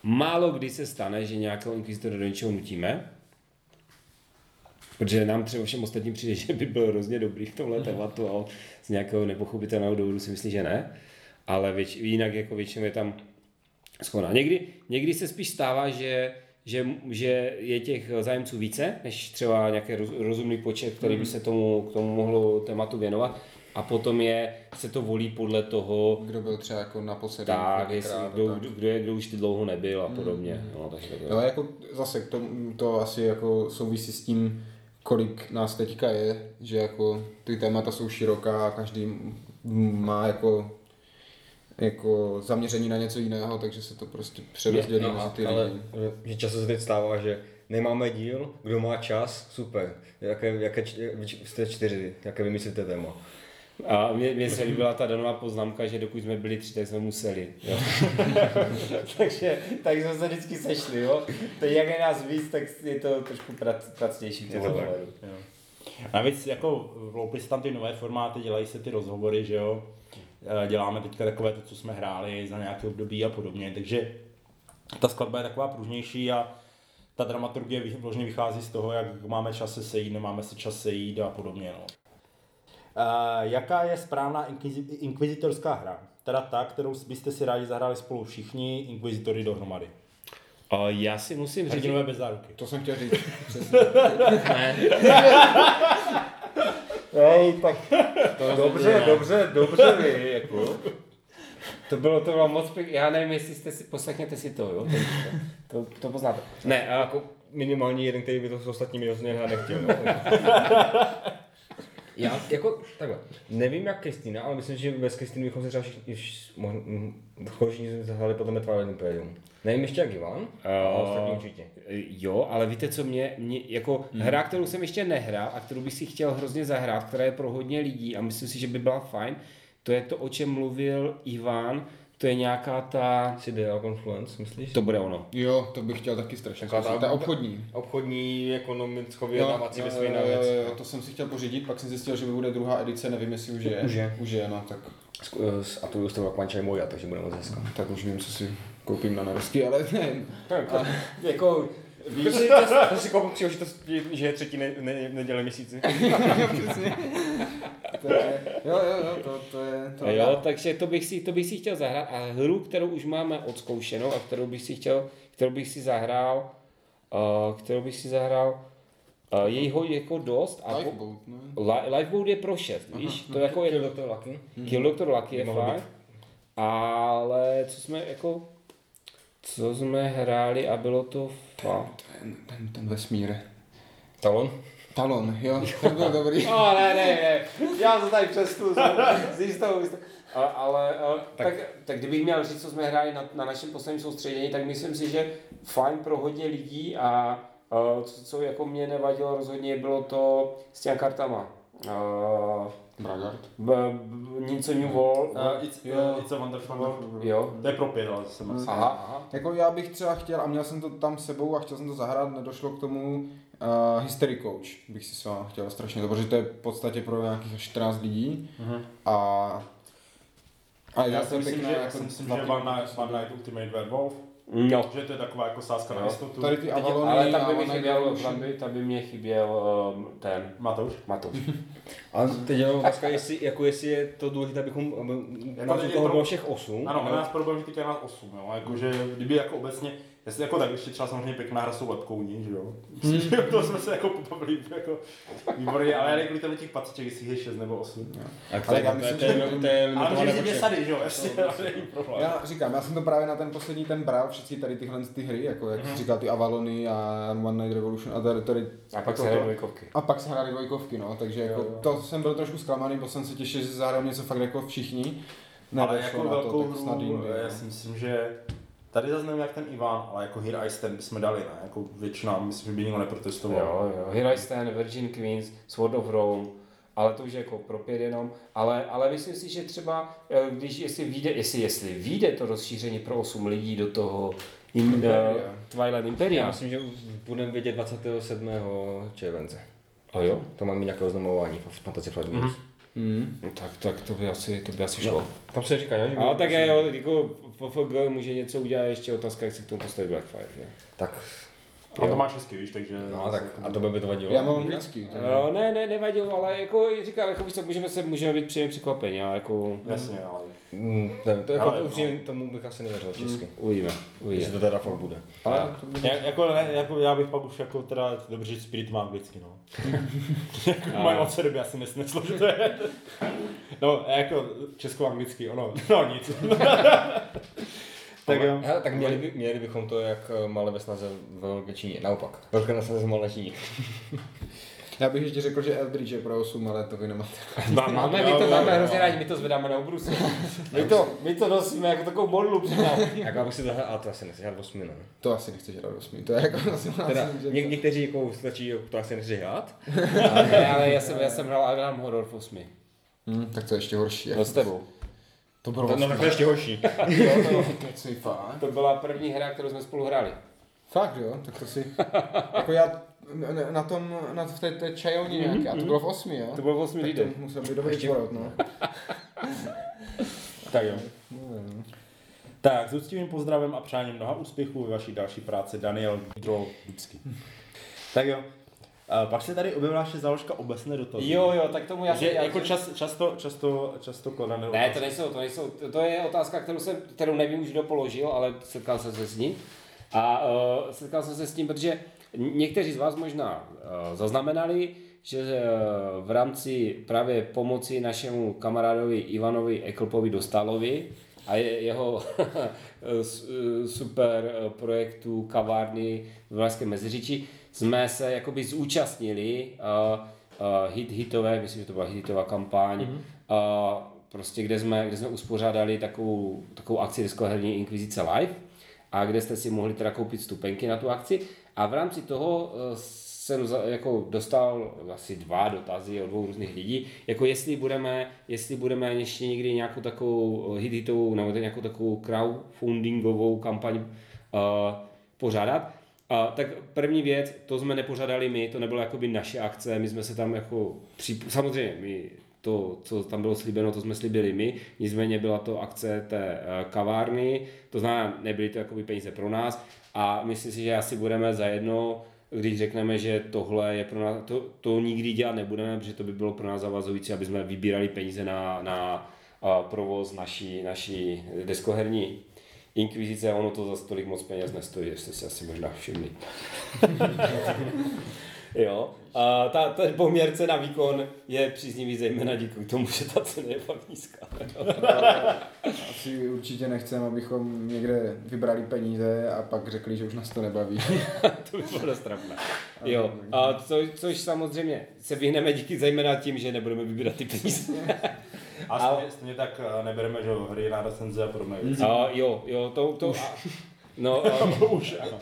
málo kdy se stane, že nějakého inkvizitora do něčeho nutíme, protože nám třeba všem ostatním přijde, že by byl hrozně dobrý v tomhle tématu, ale z nějakého nepochopitelného důvodu si myslím, že ne. Ale věč, jinak jako většinou je tam schoda. Někdy, někdy se spíš stává, že, že, že je těch zájemců více, než třeba nějaký rozumný počet, který by se tomu, k tomu mohlo tématu věnovat. A potom je, se to volí podle toho, kdo byl třeba jako naposledy, tak, jestli, kdo, kdo, kdo, je, kdo už ty dlouho nebyl a podobně. Mm. No, takže tak, ale jako zase to, to asi jako souvisí s tím, kolik nás teďka je, že jako ty témata jsou široká a každý má jako, jako zaměření na něco jiného, takže se to prostě přerozdělí no, na ty ale, lidi. Často se teď stává, že nemáme díl, kdo má čas, super. Jaké, jaké jste čtyři, jaké vymyslíte téma? A mě, mě se líbila ta danová poznámka, že dokud jsme byli tři, tak jsme museli. Jo. takže, takže jsme se vždycky sešli. Jo? To jak je nás víc, tak je to trošku prac, pracnější. Navíc jako vloupily se tam ty nové formáty, dělají se ty rozhovory, že jo. Děláme teďka takové to, co jsme hráli za nějaké období a podobně. Takže ta skladba je taková pružnější a ta dramaturgie vložně vychází z toho, jak máme čas se sejít, nemáme si čas sejít a podobně. No. Uh, jaká je správná inkvizi- inkvizitorská hra? Teda ta, kterou byste si rádi zahráli spolu všichni inkvizitory dohromady. Uh, já si musím říct... Hrdinové bez záruky. To jsem chtěl říct. Ne. Ej, tak... To dobře, dobře, dobře vy, jako... To bylo, to bylo moc pěkné, já nevím, jestli jste si, poslechněte si to, jo? To, to, to poznáte. Ne, a jako minimální jeden, který by to s ostatními rozhodně hrát nechtěl. No. Já jako takhle, nevím jak Kristýna, ale myslím, že bez Kristýny bychom se třeba všichni zahrali potom Twilight Imperium. Nevím ještě jak Ivan, uh, ale ostatní určitě. Jo, ale víte co, mě, mě jako hmm. hra, kterou jsem ještě nehrál a kterou bych si chtěl hrozně zahrát, která je pro hodně lidí a myslím si, že by byla fajn, to je to, o čem mluvil Ivan, to je nějaká ta... Sidereal Confluence, myslíš? To bude ono. Jo, to bych chtěl taky strašně. Ta, ta obchodní. Obchodní, ekonomickou vyjednávací ve své věc. To jsem si chtěl pořídit, pak jsem zjistil, že bude druhá edice, nevím jestli už je. Už je. Už je, no tak. A to ilustroval Pančaj Moja, takže bude moc hezká. Tak už nevím, co si koupím na narosky, ale ne. Tak, a, jako... Víš, to si koupím příležitost, že je třetí ne, ne, neděle měsíci. To je, jo, jo, jo, to, to je... To jo, takže to bych, si, to bych si chtěl zahrát a hru, kterou už máme odzkoušenou a kterou bych si chtěl, kterou bych si zahrál, uh, kterou bych si zahrál, uh, jejího jako dost a... Lifeboat, ne? Lifeboat je pro šest, víš, to jako Kill je... Kill doktor Lucky. Mm-hmm. Kill doktor Lucky je fajn, ale co jsme jako... Co jsme hráli a bylo to fakt... Ten, ten, ten vesmír. Talon? Talon, jo, ten byl dobrý. No, ne, ne, ne, já jsem tady přes tu, s jistou, ale, ale, ale tak, tak, tak kdybych měl říct, co jsme hráli na, na našem posledním soustředění, tak myslím si, že fajn pro hodně lidí a co, co jako mě nevadilo rozhodně, bylo to s těmi kartama. Uh, Bragard. Něco New World. Uh, it's, uh, it's a Wonderful World. Jo. To je pro pět, ale jsem asi. Aha, aha. Jako já bych třeba chtěl, a měl jsem to tam sebou a chtěl jsem to zahrát, nedošlo k tomu uh, History Coach, bych si s vámi chtěl strašně, protože to je v podstatě pro nějakých čtrnáct lidí. Uh-huh. A, a já, já si myslím, že, jako myslím, že One Night Ultimate Werewolf. No. Že to je taková jako sázka na jistotu. Tady ty Avalony, ale tam by mi chyběl, tam by mě chyběl um, ten Matouš. Matouš. A teď je otázka, jestli, jako jestli je to důležité, abychom aby toho bylo všech osm. Ano, ale nás problém, že teď je nás osm, jo. Jakože kdyby jako obecně, jestli jako tak ještě třeba samozřejmě pěkná hra jsou lepkouni, že jo. Myslím, že to jsme se jako pobavili jako výborně, ale já kvůli těch patřiček, jestli je šest nebo osm. Ale já myslím, že je sady, že jo, ještě problém. Já říkám, já jsem to právě na ten poslední ten bral, všechny tady tyhle ty hry, jako jak jsi říkal, ty Avalony a One Night Revolution a tady tady. A pak se hrály dvojkovky. A pak se hrály dvojkovky, no, takže jako to jsem byl trošku zklamaný, protože jsem se těšil, že zahrám něco fakt jako všichni. Ale jako velkou hru, já si myslím, že tady zase nevím jak ten Ivan, ale jako Here I Stand bychom dali, ne? Jako většina, myslím, že by nikdo neprotestoval. Jo, jo, Here I Stand, Virgin Queens, Sword of Rome, ale to už je jako pro pět jenom, ale, ale myslím si, že třeba, když jestli vyjde, jestli, jestli vyjde to rozšíření pro osm lidí do toho in, uh, Twilight Imperium. Já myslím, že budeme vědět dvacátého sedmého července. A jo? To máme nějaké oznamování v Fantasy Flight Wars. Mm-hmm. Hmm. Tak, tak to by asi, to by asi šlo. No, tam se říká, jo? Ale tak je, jo, jako F F G může něco udělat, ještě otázka, jak si k tomu postaví Blackfire, ne? Tak. A to máš hezky, víš, takže... No, tak, a to by to vadilo. Já mám vždycky. No, ne, ne, nevadilo, ale jako říkám, jako víš, můžeme, se, můžeme být příjemně překvapení, ale jako... Jasně, ale... Mm, ne, to jako upřímně tomu bych asi nevěřil česky. Uvidíme, uvidíme. Jestli to teda fakt bude. Ale to bude. Já, jako, ne, jako já bych pak už jako teda, dobře říct, Spirit má anglicky, no. Jako mají od sebe, já si nesnesl, že to je. No, jako česko-anglicky, ono, no nic. Tak, hele, tak měli, by, měli bychom to jak malé ve snaze velké Číně, naopak, velké na snaze malé Číně. Já bych ještě řekl, že Eldridge je pro osm, ale to vy nemáte. Máme, my to máme hrozně rádi, my to zvedáme na obrusu. My to, my to nosíme jako takovou modlu přidám. Jako abych si to hrál, ale to asi nechci hrát osm, ne? To asi nechceš hrát osm, to je jako asi následně. Něk, někteří jako stačí, to asi nechci hrát. Ale, ale já jsem, já jsem hrál Adam Horror v osmi. Hmm, tak to je ještě horší. No s tebou. To bylo to, no, tak to ještě horší. To byla první hra, kterou jsme spolu hráli. Fakt jo, tak to si... Jako já na tom, na v té, té čajovně nějaké, mm-hmm. A to bylo v osmi, jo? To bylo v osmi lidem. Tak to musel být dobrý porod, no. Tak jo. Tak, s úctivým pozdravem a přáním mnoha úspěchů ve vaší další práci, Daniel Drobický. Tak jo. A pak se tady objevila ještě záložka obecné dotazy. Jo, jo, tak tomu já... Že já jako čas, často, často, často kladené otázky. Ne, to nejsou, to nejsou. To je otázka, kterou jsem, kterou nevím už kdo položil, ale setkal jsem se s ním. A uh, setkal jsem se s tím, protože někteří z vás možná uh, zaznamenali, že uh, v rámci právě pomoci našemu kamarádovi Ivanovi Eklpovi Dostálovi a jeho super projektu kavárny v Valašském Meziříčí jsme se jakoby zúčastnili uh, uh, hit hitové, myslím, že to byla hitová kampaň, mm-hmm. uh, prostě kde jsme, kde jsme uspořádali takovou, takovou akci diskoherní Inkvizice Live a kde jste si mohli teda koupit vstupenky na tu akci a v rámci toho uh, jsem za, jako dostal asi dva dotazy od dvou různých lidí, jako jestli budeme, jestli budeme ještě někdy nějakou takovou hit hitovou nebo nějakou takovou crowdfundingovou kampaň uh, pořádat. A, tak první věc, to jsme nepořádali my, to nebyla jakoby naše akce, my jsme se tam jako, přip... samozřejmě my to, co tam bylo slíbeno, to jsme slíbili my, nicméně byla to akce té uh, kavárny, to znamená, nebyly to jakoby peníze pro nás a myslím si, že asi budeme zajedno, když řekneme, že tohle je pro nás, to, to nikdy dělat nebudeme, protože to by bylo pro nás zavazující, aby jsme vybírali peníze na, na uh, provoz naší, naší deskoherní Inkvizice, ono to za tolik moc peněz nestojí, jestli si asi možná všimli. Jo. A ta, ta poměrce na výkon je příznivý zejména díky tomu, že ta cena je fakt nízká. Asi určitě nechceme, abychom někde vybrali peníze a pak řekli, že už nás to nebaví. To by bylo dost trapné. Jo, a co, což samozřejmě se vyhneme díky zejména tím, že nebudeme vybírat ty peníze. A stejně tak nebereme, že hry na recenze a podobné věci. Jo, jo, to... to no, už, ano.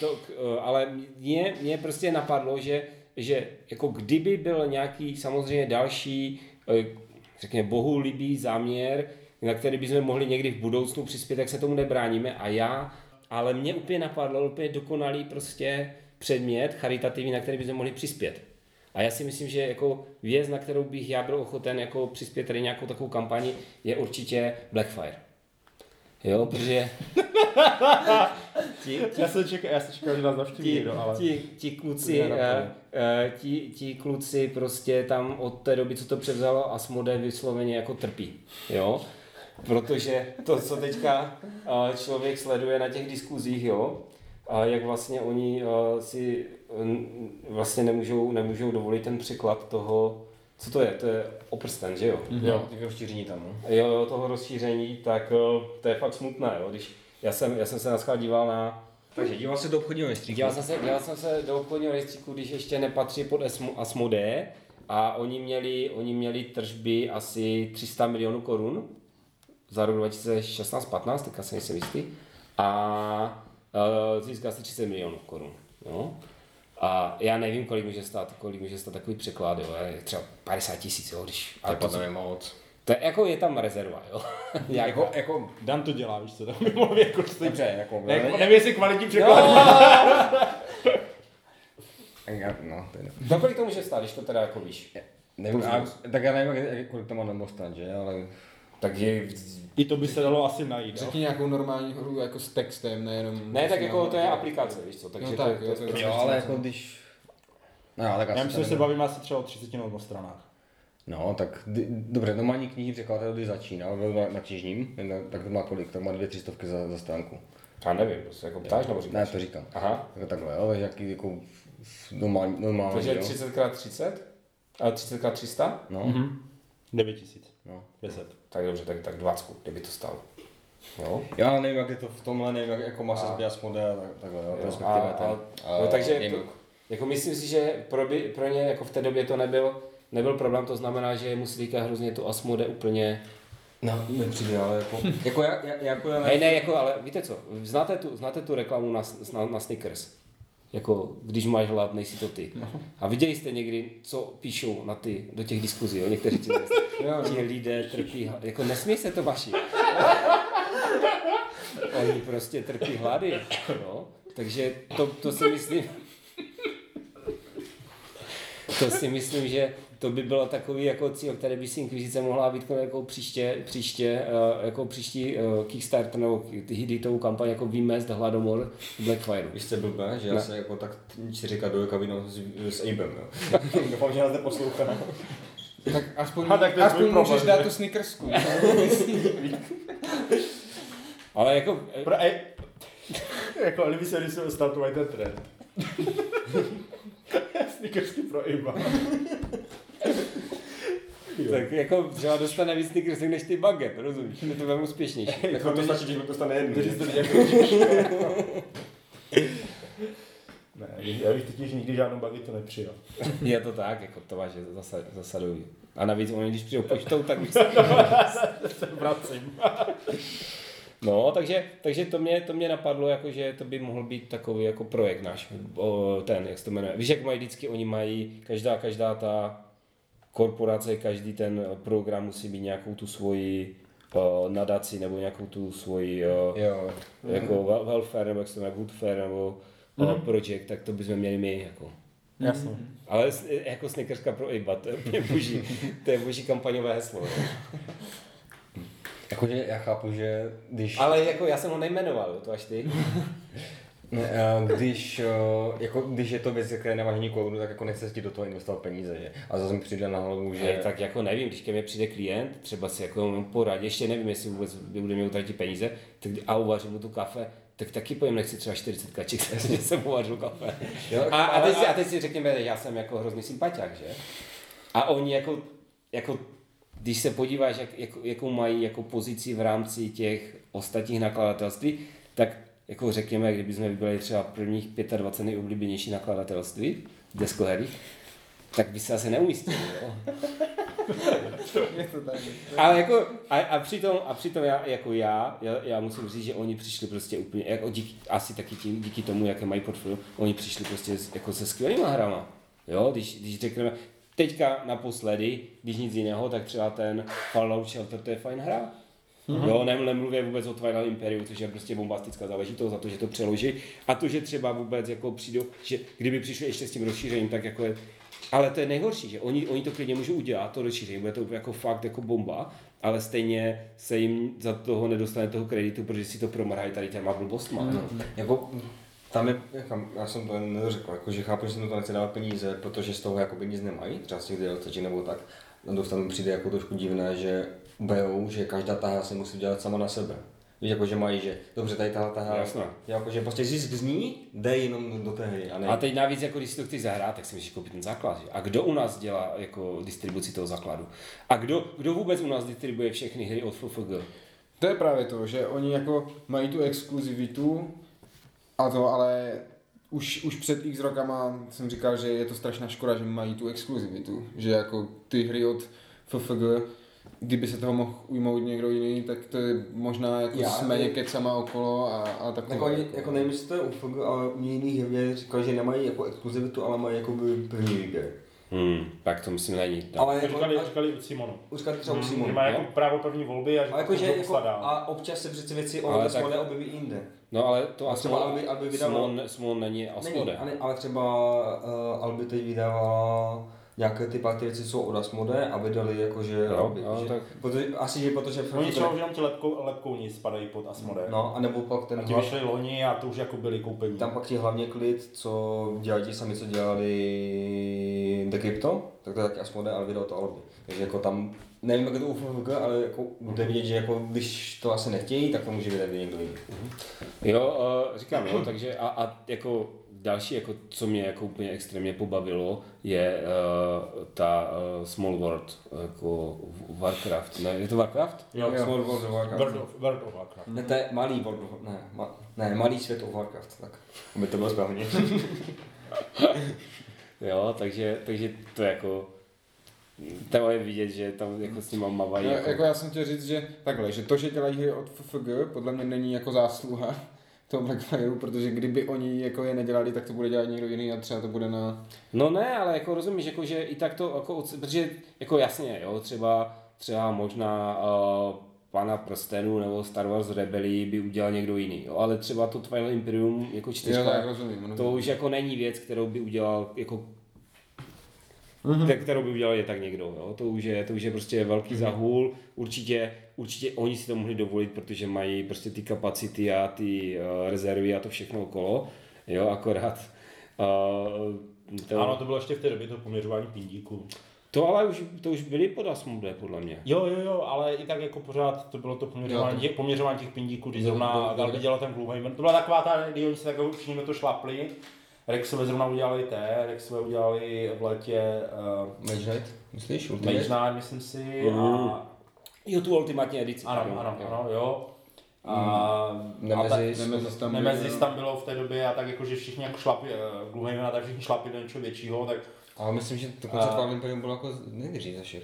To, ale mě, mě prostě napadlo, že, že jako kdyby byl nějaký samozřejmě další, řekněme, bohulibý záměr, na který bychom mohli někdy v budoucnu přispět, tak se tomu nebráníme. A já, ale mě úplně napadlo, úplně dokonalý prostě předmět charitativní, na který bychom mohli přispět. A já si myslím, že jako věc, na kterou bych já byl ochoten jako přispět tady nějakou takovou kampani, je určitě Blackfire. Jo, protože... ti, ti, já se čekal, já se čekal, že nás navštíví ti, někdo, ale... Ti, ti, kluci, uh, uh, ti, ti kluci prostě tam od té doby, co to převzalo Asmodee, vysloveně jako trpí, jo? Protože to, co teďka uh, člověk sleduje na těch diskuzích, jo? A jak vlastně oni uh, si um, vlastně nemůžou, nemůžou dovolit ten překlad toho, co to je, to je oprsten, že jo? Mm-hmm. Jo, těch rozšíření tam, no? Jo, jo, toho rozšíření, tak uh, to je fakt smutné, jo, když já jsem, já jsem se naschvál díval na... Takže díval se do obchodního rejstříku. Díval jsem se, díval jsem se do obchodního rejstříku, když ještě nepatří pod Asmodee a oni měli, oni měli tržby asi tři sta milionů korun za rok dva tisíce šestnáct patnáct, teďka se nejsem jistý, a uh, získal se třicet milionů korun, jo. A já nevím, kolik může stát, kolik může stát takový překlad, jo, třeba padesát tisíc, jo, když... To je potom moc. To je, jako je tam rezerva, jo. jako, jako, Dan to dělá, víš co, tam by mluví, jako stejně. Dobře, jako... Ne, jako nevím, jestli kvalitní překlad. No, no, to je no, kolik to může stát, když to teda jako víš? Nevím, a, tak já nevím, kolik to má nemůže že, ale... Takže i to by se dalo asi najít. Řekni nějakou normální hru jako s textem, nejenom... Ne, tak jako to je aplikace, víš co, takže no tak, to, jo, to, to, to jo, ale jako když... No, tak já myslím, že se bavíme asi třeba o třiceti nebo dvou stranách. No, tak d- dobře, normální knihy překladatel, když začínal na, na knižním, tak to má kolik, tak má dvě třistovky za, za stránku. Já nevím, prostě jako ptáš nebo říkáš? Ne, to říkám. Aha. Tak takhle, jo, jaký jako normální, normální, takže jo. třicet krát třicet? A třicet krát tři sta? No. Mm-hmm. devět tisíc. No, deset. Tak dobře, tak, tak dvacku, kdyby to stalo. Jo? Já nevím, jak je to v tomhle, nevím, jak, jako má se zběhat s model, takhle, jo, respektive tam. No takže, to, jako myslím si, že pro, by, pro ně jako v té době to nebyl, nebyl problém, to znamená, že mu se říká hrozně to Asmodee úplně... No, nepřijde, ale jako... jako, já, já, jako já ne... Hej, ne, jako, ale víte co, znáte tu, znáte tu reklamu na, na, na Snickers? Jako, když máš hlad, nejsi to ty. No. A viděli jste někdy, co píšou na ty, do těch diskuzí, jo, někteří ti ti lidé trpí, jako nesměj se to vaši. Oni prostě trpí hlady, no, takže to, to si myslím, to si myslím, že to by bylo takový jako cíl, který by si inkvizice mohla vytknout jako příště, příště, jako příští Kickstarter nebo hitovou kampaň jako vymést hladomor Blackfire. Vy jste blbé, že já se jako tak si říká do kabinou s Abem, jo. Doufám, že nás neposlouchá. Tak aspoň, a tak aspoň můžeš problém, dát ne? Tu snickersku. Ale jako... Pro, e, jako ale by se, když se startovali ten trend. Snickersky pro Iba. Tak jako třeba dostane víc snickersek než ty baget, rozumíš? Je to velmi úspěšnější. Ej, jako to stačí, když dostane jednu. Ne, já bych totiž nikdy žádnou bagetu nepřijal. Je to tak, jako to vážně zasadují. A navíc oni, když přijou poštou, tak už se vracím. No, takže, takže to, mě, to mě napadlo, jako, že to by mohl být takový jako projekt náš, o, ten, jak se to jmenuje. Víš, jak mají vždycky, oni mají, každá, každá ta korporace, každý ten program musí mít nějakou tu svoji... Uh, nadaci nebo nějakou tu svoji uh, jo. Jako mm-hmm. welfare nebo jak se to jmenuje, goodfare nebo uh, mm-hmm. project, tak to bychom měli my jako. Jasně. Mm-hmm. Ale jako snickerska pro Iba, to je boží, to je boží kampaňové heslo. Jakože já chápu, že když... Ale jako já jsem ho nejmenoval, to až ty. Když, jako, když je to věc, které nemáš nikomu, tak jako nechceš ti do toho investovat peníze, že? A zase mi přijde na hlavu, že... Ne, tak jako nevím, když ke mně přijde klient, třeba si jako poradí, ještě nevím, jestli vůbec bude mě utratit peníze, tak a uvařím mu tu kafe, tak taky pojím nechci třeba čtyřicet kaček, takže jsem uvařil kafe. Jo, a, a, teď si, a teď si řekněme, já jsem jako hrozný sympaťák, že? A oni jako, jako když se podíváš, jak, jak, jakou mají jako pozici v rámci těch ostatních nakladatelství, tak jako řekněme, kdyby jsme vybrali třeba prvních dvacet pět nejoblíbenější nakladatelství deskoherních, tak by se asi neumístili, jo? Ale jako, a, a přitom, a přitom já, jako já, já, já musím říct, že oni přišli prostě úplně, jako díky, asi taky tím, díky tomu, jaké mají portfolio, oni přišli prostě jako se skvělýma hrama, jo, když, když řekneme, teďka naposledy, když nic jiného, tak třeba ten Fallout Shelter, to je fajn hra. Mm-hmm. Jo, nemluvě vůbec o Twilight Imperium, což je prostě bombastická záležitost za to, že to přeloží. A to, že třeba vůbec jako přijde, že kdyby přišli ještě s tím rozšířením, tak jako je, ale to je nejhorší, že oni, oni to klidně můžou udělat, to rozšíření, bude to jako fakt jako bomba, ale stejně se jim za toho nedostane toho kreditu, protože si to promrhají tady těma blbostma. Mm-hmm. Jako, tam je, já jsem to nedořekl, jako, že chápu, že jsem to nechci dávat peníze, protože z toho jakoby nic nemají, třeba z těch D L C nebo tak. Tam přijde jako trošku divné, že berou, že každá taha se musí dělat sama na sebe. Víš, jakože mají, že dobře, tady tahle taha, jakože prostě zisk z ní jde jenom do té hry. A, a teď navíc, jako když si to chceš zahrát, tak si musíš koupit ten základ. Že? A kdo u nás dělá jako distribuci toho základu? A kdo, kdo vůbec u nás distribuje všechny hry od F F G? To je právě to, že oni jako mají tu exkluzivitu a to, ale už, už před x rokama jsem říkal, že je to strašná škoda, že mají tu exkluzivitu, že jako ty hry od F F G, kdyby se toho mohl ujmout někdo jiný, tak to je možná jako s méně kecama okolo a, a takové. Jako, jako, jako nevím, jestli to je U F G, ale u jiných hry říkali, že nemají jako exkluzivitu, ale mají jako první výběr. Hmm, tak to myslím není. Ale říkali u Simonu. Říkali třeba u Simonu. Že má jako právo první volby a že jako, to jako, obsadá. A občas se přece věci od Simonu neobjeví jinde. No ale to Albi vydává. Simon není Asmode. Ale třeba Albi teď vydává nějaké ty party věci jsou od Asmode a vydali jakože no, aby, no, že, tak protože, asi že protože oni třeba už jenom ti lepkou, lepkouni spadají pod Asmode. No a nebo pak ten a ti hlav vyšli loni a to už jako byli koupení. Tam pak ti hlavně klid, co dělají ti sami, co dělali The Crypto, tak to je taky Asmode, ale vydal to Albi. Takže jako tam, nevím jak to u F F G, ale jako bude vidět, že jako když to asi nechtějí, tak to může vydat někdo jiný. Jo, říkám jo, takže a, a jako další, jako, co mě jako úplně extrémně pobavilo, je uh, ta uh, Small World, jako Warcraft, ne? Je to Warcraft? Jo, jo. Small World of Warcraft. World of, World of Warcraft. Ne, to je malý World of, ne, ma, ne, malý svět of Warcraft, tak by to bylo správně. Jo, takže, takže to jako, tam je vidět, že tam jako s nima mavají. No, jako, jako já jsem chtěl říct, že takhle, že to, že dělají hry od F F G, podle mě není jako zásluha toho Blackfireu, protože kdyby oni jako je nedělali, tak to bude dělat někdo jiný a třeba to bude na... No ne, ale jako rozumíš, jako že i tak to, jako, protože jako jasně, jo, třeba, třeba možná uh, Pana prstenů nebo Star Wars Rebelii by udělal někdo jiný, jo, ale třeba to Twilight Imperium jako čtyřka, jo, rozumím, to už jako není věc, kterou by udělal jako mm-hmm. kterou by udělal je tak někdo, jo, to už je, to už je prostě velký mm-hmm. zahůl, určitě Určitě oni si to mohli dovolit, protože mají prostě ty kapacity a ty uh, rezervy a to všechno okolo, jo, akorát. Uh, to... Ano, to bylo ještě v té době to poměřování pindíků. To ale už, to už byly pod Asmodee, podle mě. Jo, jo, jo, ale i tak jako pořád to bylo to poměřování, jo, to... Těch, poměřování těch pindíků, když zrovna Galby dělal ten Gloomhaven. To byla taková ta, kdy oni se takovou všichni to šlapli. Rexové zrovna udělali té, Rexové udělali v letě... Uh, Mage Knight, myslíš? Mage Knight, myslím si. Uh-huh. A... Jo, tu ultimátní edici. Ano, ano, ano, jo. Ano, jo. A, mm. Nemezis, a tak, Nemezis, tam, Nemezis tam bylo v té době a tak jakože všichni jako šlapili, Gloomhavena, tak všichni šlapili do něčeho většího, tak... Ale myslím, že to koncept Twilight Imperium bylo jako nejvěří za všech.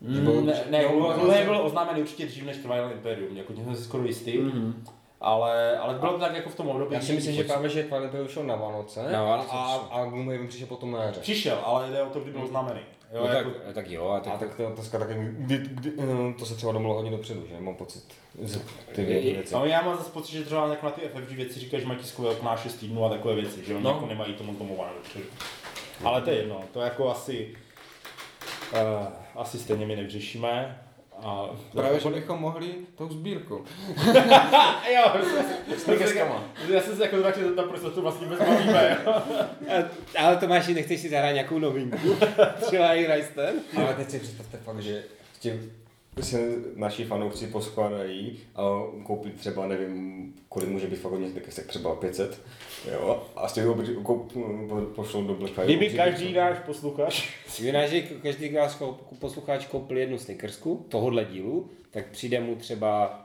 Mm, ne, ne, Gloomhaven byl oznámený určitě dřív než Twilight Imperium, jako tím jsem si skoro jistý. Mm-hmm. Ale, ale bylo to tak jako v tom období. Já si myslím, že právě, že Twilight Imperium šel na Vánoce, na Vánoce a, a Gloomhaven přišel potom na jaře. Přišel, ale jde o to, kdy byl oznámený. Jo, no jako, tak, tak jo, a tak, a tak to, to, to, kdy, kdy, to se třeba domluvilo hodně dopředu, že mám pocit, ty věci. No já mám zase pocit, že třeba na ty F F G věci říkají, že mají tiskové okna šest týdnů a takové věci, že oni no. jako nemají tomu domluvané dopředu. No. Ale to je jedno, to jako asi, uh, asi stejně my nevřešíme. A právě, že bychom mohli tou sbírku. Jo, s keskama. Já jsem si jako tak, že tam prostě to vlastně bezbavíme, jo. Ale Tomáši, nechceš si zahrát nějakou novinku? Třeba i Here I Stand? Ale teď si představte fakt, že se naši fanoušci poskládají a koupí třeba, nevím, kolik může být fagodně, tak třeba pět set, jo, a z těchto pošlou do Blackfire. Kdyby každý náš posluchač, kdyby každý náš posluchač koupil jednu snickersku tohohle dílu, tak přijde mu třeba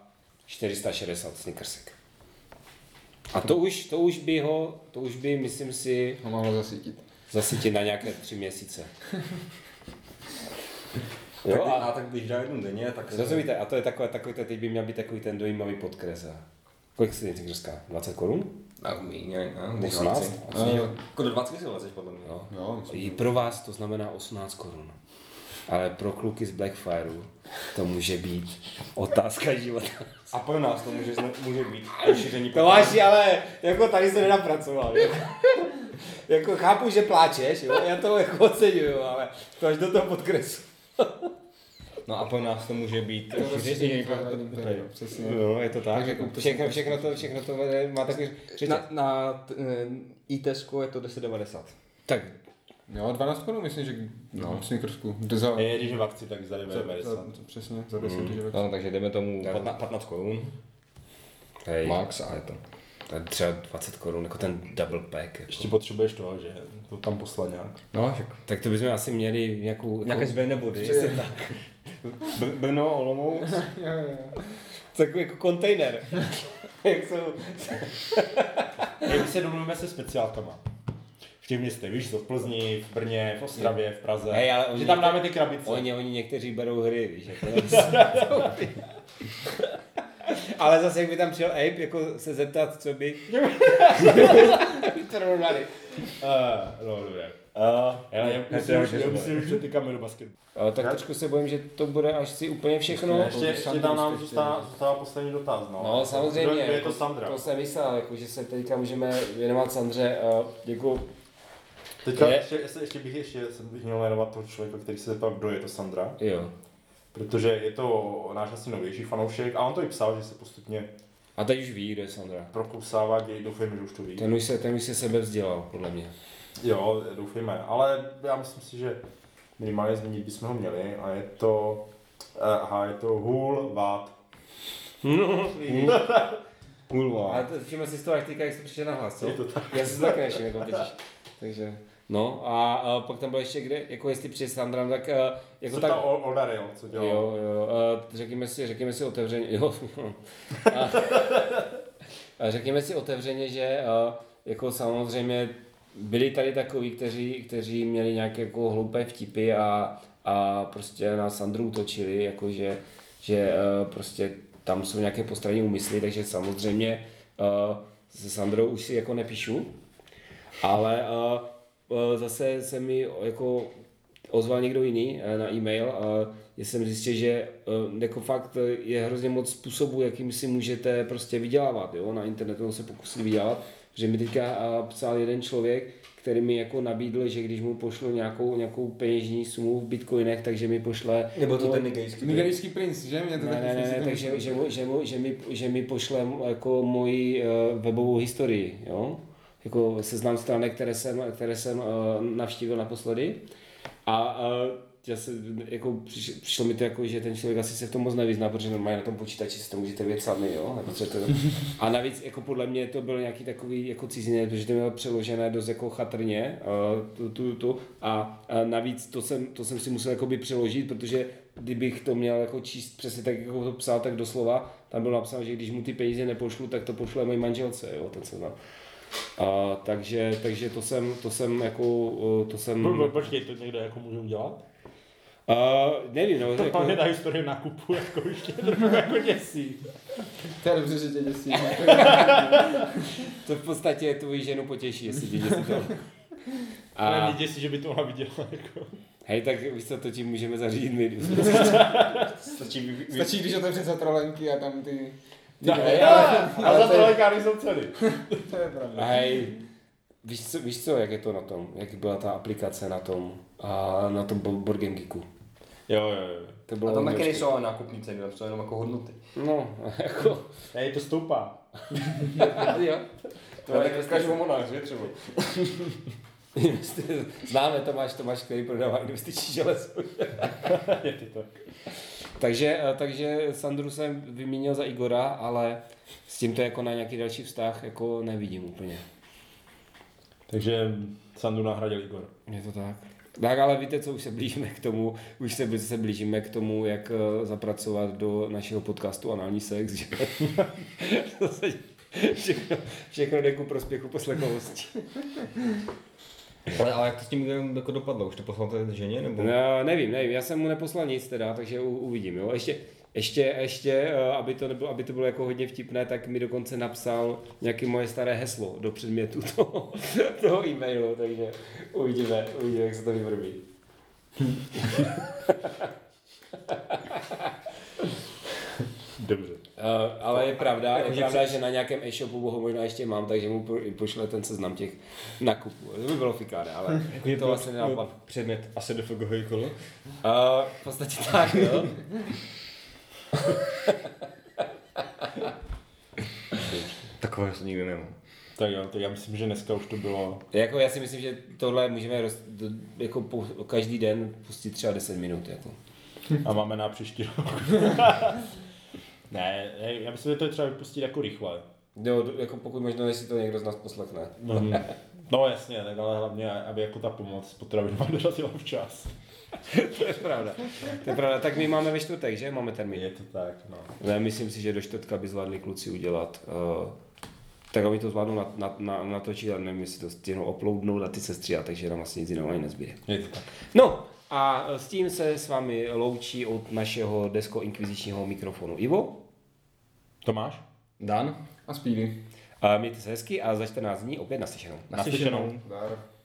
čtyři sta šedesát snickersek. A to už, to už by ho, to už by, myslím si, ho mohlo zasítit. Zasítit na nějaké tři měsíce. Jo, a, a tak když dá jednou denně, tak... Rozumíte, a to je takové, takový, teď by měl být takový ten dojímavý podkreza. Kolik si teď říká? dvacet korun? A míně, ne? osmnáct? Do dvacet si lezeš podle mě. Jo. Jo, i pro vás to znamená osmnáct korun. Ale pro kluky z Blackfireu to může být otázka života. A pro nás to může, může být rozšíření... To máš, ale jako tady se nenapracoval. Jako chápu, že pláčeš, jo? Já to jako oceňuju, ale to až do toho podkresu. No a pro nás to může být rozšíření... Přesně. No, je to tak. Všechno, všechno to, všechno to má takový... Na, na í té esku je to deset devadesát. Tak. Jo, dvanáct korun myslím, že no. Snickersku. Za... Je, když je v akci, tak za devět devadesát. Přesně, za deset, mm. když je v akci. No, takže jdeme tomu patnáct korun. Hej. Max a je to. Třeba dvacet korun, jako ten double pack. Jako. Ještě potřebuješ to, že to tam poslat nějak. No, tak, tak to bychom asi měli nějakou... Nějaké zběrné body. Přesně tak. Brno, Olomouc. Takový jako kontejner. Jak jsou... Jak se domluvíme se speciálkama. V těch městech, víš, v Plzni, v Brně, v Ostravě, v Praze, hey, ale že tam dáme ty krabice. Oni, oni někteří berou hry, víš, jako ale zase, jak by tam přijel Ape, jako se zeptat, co by... Trvali. Uh, no, dobře. Já myslím, že tykáme do basketu. Tak trošku se bojím, že to bude až si úplně všechno. Ještě, ještě tam nám zůstává poslední dotaz. No, no samozřejmě, je to, Sandra. To jsem myslel, jako, že se teďka můžeme věnovat Sandře. Děkuju. Teďka je? ještě, ještě, ještě bych ještě bych měl jmenovat toho člověka, který se zeptal, kdo je to Sandra. Jo. Protože je to náš asi novější fanoušek a on to i psal, že se postupně... A teď už ví, kdo je Sandra. Prokousává, děj, doufám, že už to ví. Ten už se, ten už se sebe vzdělal, podle mě. Jo, doufejme, ale já myslím si, že minimálně zmínit bychom ho měli a je to... Aha, je to Hul Vát. No, Hulvát. Ale všiml jsi z toho artika, jak jsi to přišel na hlas, co? Je to tak. Já si to taky neším, jako těžíš. Takže, no a, a pak tam byl ještě kde, jako jestli přijde Sandra, tak jako co tak... Co to Olda, jo, co dělal? Jo, jo, řekněme si, řekněme si otevřeně, jo, a, a řekněme si otevřeně, že a, jako samozřejmě byli tady takoví, kteří, kteří měli nějaké jako hloupé vtipy a, a prostě na Sandru útočili, jakože, že prostě tam jsou nějaké postranní úmysly, takže samozřejmě a, se Sandrou už si jako nepíšu. Ale uh, uh, zase se mi jako ozval někdo jiný uh, na e-mail a uh, jsem zjistil, že uh, jako fakt je hrozně moc způsobů, jakým si můžete prostě vydělávat, jo, na internetu se pokusit vydělávat, že mi teďka uh, psal jeden člověk, který mi jako nabídl, že když mu pošlo nějakou, nějakou peněžní sumu v bitcoinech, takže mi pošle... Nebo to ten nigerijský princ. Nigerijský princ, že? Mě to ne, ne, ne, takže že, že, že, mi, že mi pošle jako moji uh, webovou historii, jo. Jako seznam stranek, které jsem, které jsem uh, navštívil naposledy. A uh, já se, jako, přišlo, přišlo mi to jako, že ten člověk asi se v tom moc nevyzná, protože normálně na tom počítači si to můžete vědět sami, jo? A navíc jako podle mě to byl nějaký takový jako cizinec, protože to bylo přeložené dost jako chatrně. Uh, tu, tu, tu, a uh, navíc to jsem, to jsem si musel jakoby přeložit, protože kdybych to měl jako číst přesně tak, jako to psal, tak doslova, tam bylo napsáno, že když mu ty peníze nepošlu, tak to pošle mojí manželce, jo, ten seznam. A, takže, takže to jsem, to jsem jako, to jsem... No, no, počkej, to někde jako můžu udělat? A, nevím, no. To jako... pak je ta historie nákupu, jako už tě trochu jako děsí. To je dobře, že tě děsí. To v podstatě tvoji ženu potěší, jestli tě děsí to. A... Ale mě děsí, že by to ona viděla, jako... Hej, tak víš co, to tím můžeme zařídit my. Stačí, Stačí když otevře za trolenky a tam ty... No, hej, ale, ale, ale za trojkány jsou ceny. To je pravda. Hej, víš co, víš co, jak je to na tom? Jak byla ta aplikace na tom, a na tom Board Game Geeku? Jo, jo, jo. To bylo a tam taky nejsou ale nákupní ceny, tam jsou jenom jako hodnoty. No, jako... Hej, to stoupá. Jo. To je tak každý homonář, že třeba? Známe Tomáš, Tomáš, který prodává investiční železo. Je to tak. Takže, takže Sandru jsem vyměnil za Igora, ale s tímto jako na nějaký další vztah jako nevidím úplně. Takže Sandru nahradil Igor. Je to tak. Tak, ale víte co, už se blížíme k tomu, už se, se blížíme k tomu, jak zapracovat do našeho podcastu anální sex, že? Všechno, všechno jde ku prospěchu poslechovosti. Ale, ale jak to s tím jako dopadlo? Už to poslal té ženě? Nebo? No, nevím, nevím, já jsem mu neposlal nic teda, takže u, uvidím. Jo? Ještě, ještě, ještě aby, to nebylo, aby to bylo jako hodně vtipné, tak mi dokonce napsal nějaké moje staré heslo do předmětu toho, toho e-mailu, takže uvidíme, uvidíme, jak se to vyvrbí. Dobře. Uh, ale je pravda, je pravda, že na nějakém e-shopu ho možná ještě mám, takže mu pošle ten seznam těch nakupů. To by bylo fikáda, ale je to vlastně nenápad. Předmět asi do fogohy kolo? Uh, v podstatě tak, jo. Takového se nikdy nemám. Tak jo, tak já myslím, že dneska už to bylo... Jako já si myslím, že tohle můžeme roz, jako po, každý den pustit třeba deset minut. Jako. A máme na příští rok. Ne, ne, já myslím, že to je třeba vypustit jako rychle. Jo, jako pokud možná, jestli to někdo z nás poslechne. Mm. No jasně, tak ale hlavně, aby jako ta pomoc potravinová dorazila včas. To je pravda. To je pravda. Tak my máme ve čtvrtek, že? Máme termín. Je to tak, no. Ne, myslím si, že do čtvrtka by zvládli kluci udělat. Uh, tak aby to zvládnou nat, nat, nat, natočit a nevím, jestli to stěnou uploadnou na ty sestry, a takže nám vlastně nic jiného ani nezbýde. Je to tak. No! A s tím se s vámi loučí od našeho desko-inkvizičního mikrofonu Ivo, Tomáš, Dan a Spídy. Mějte se hezky a za čtrnáct dní opět naslyšenou. Naslyšenou. Dar.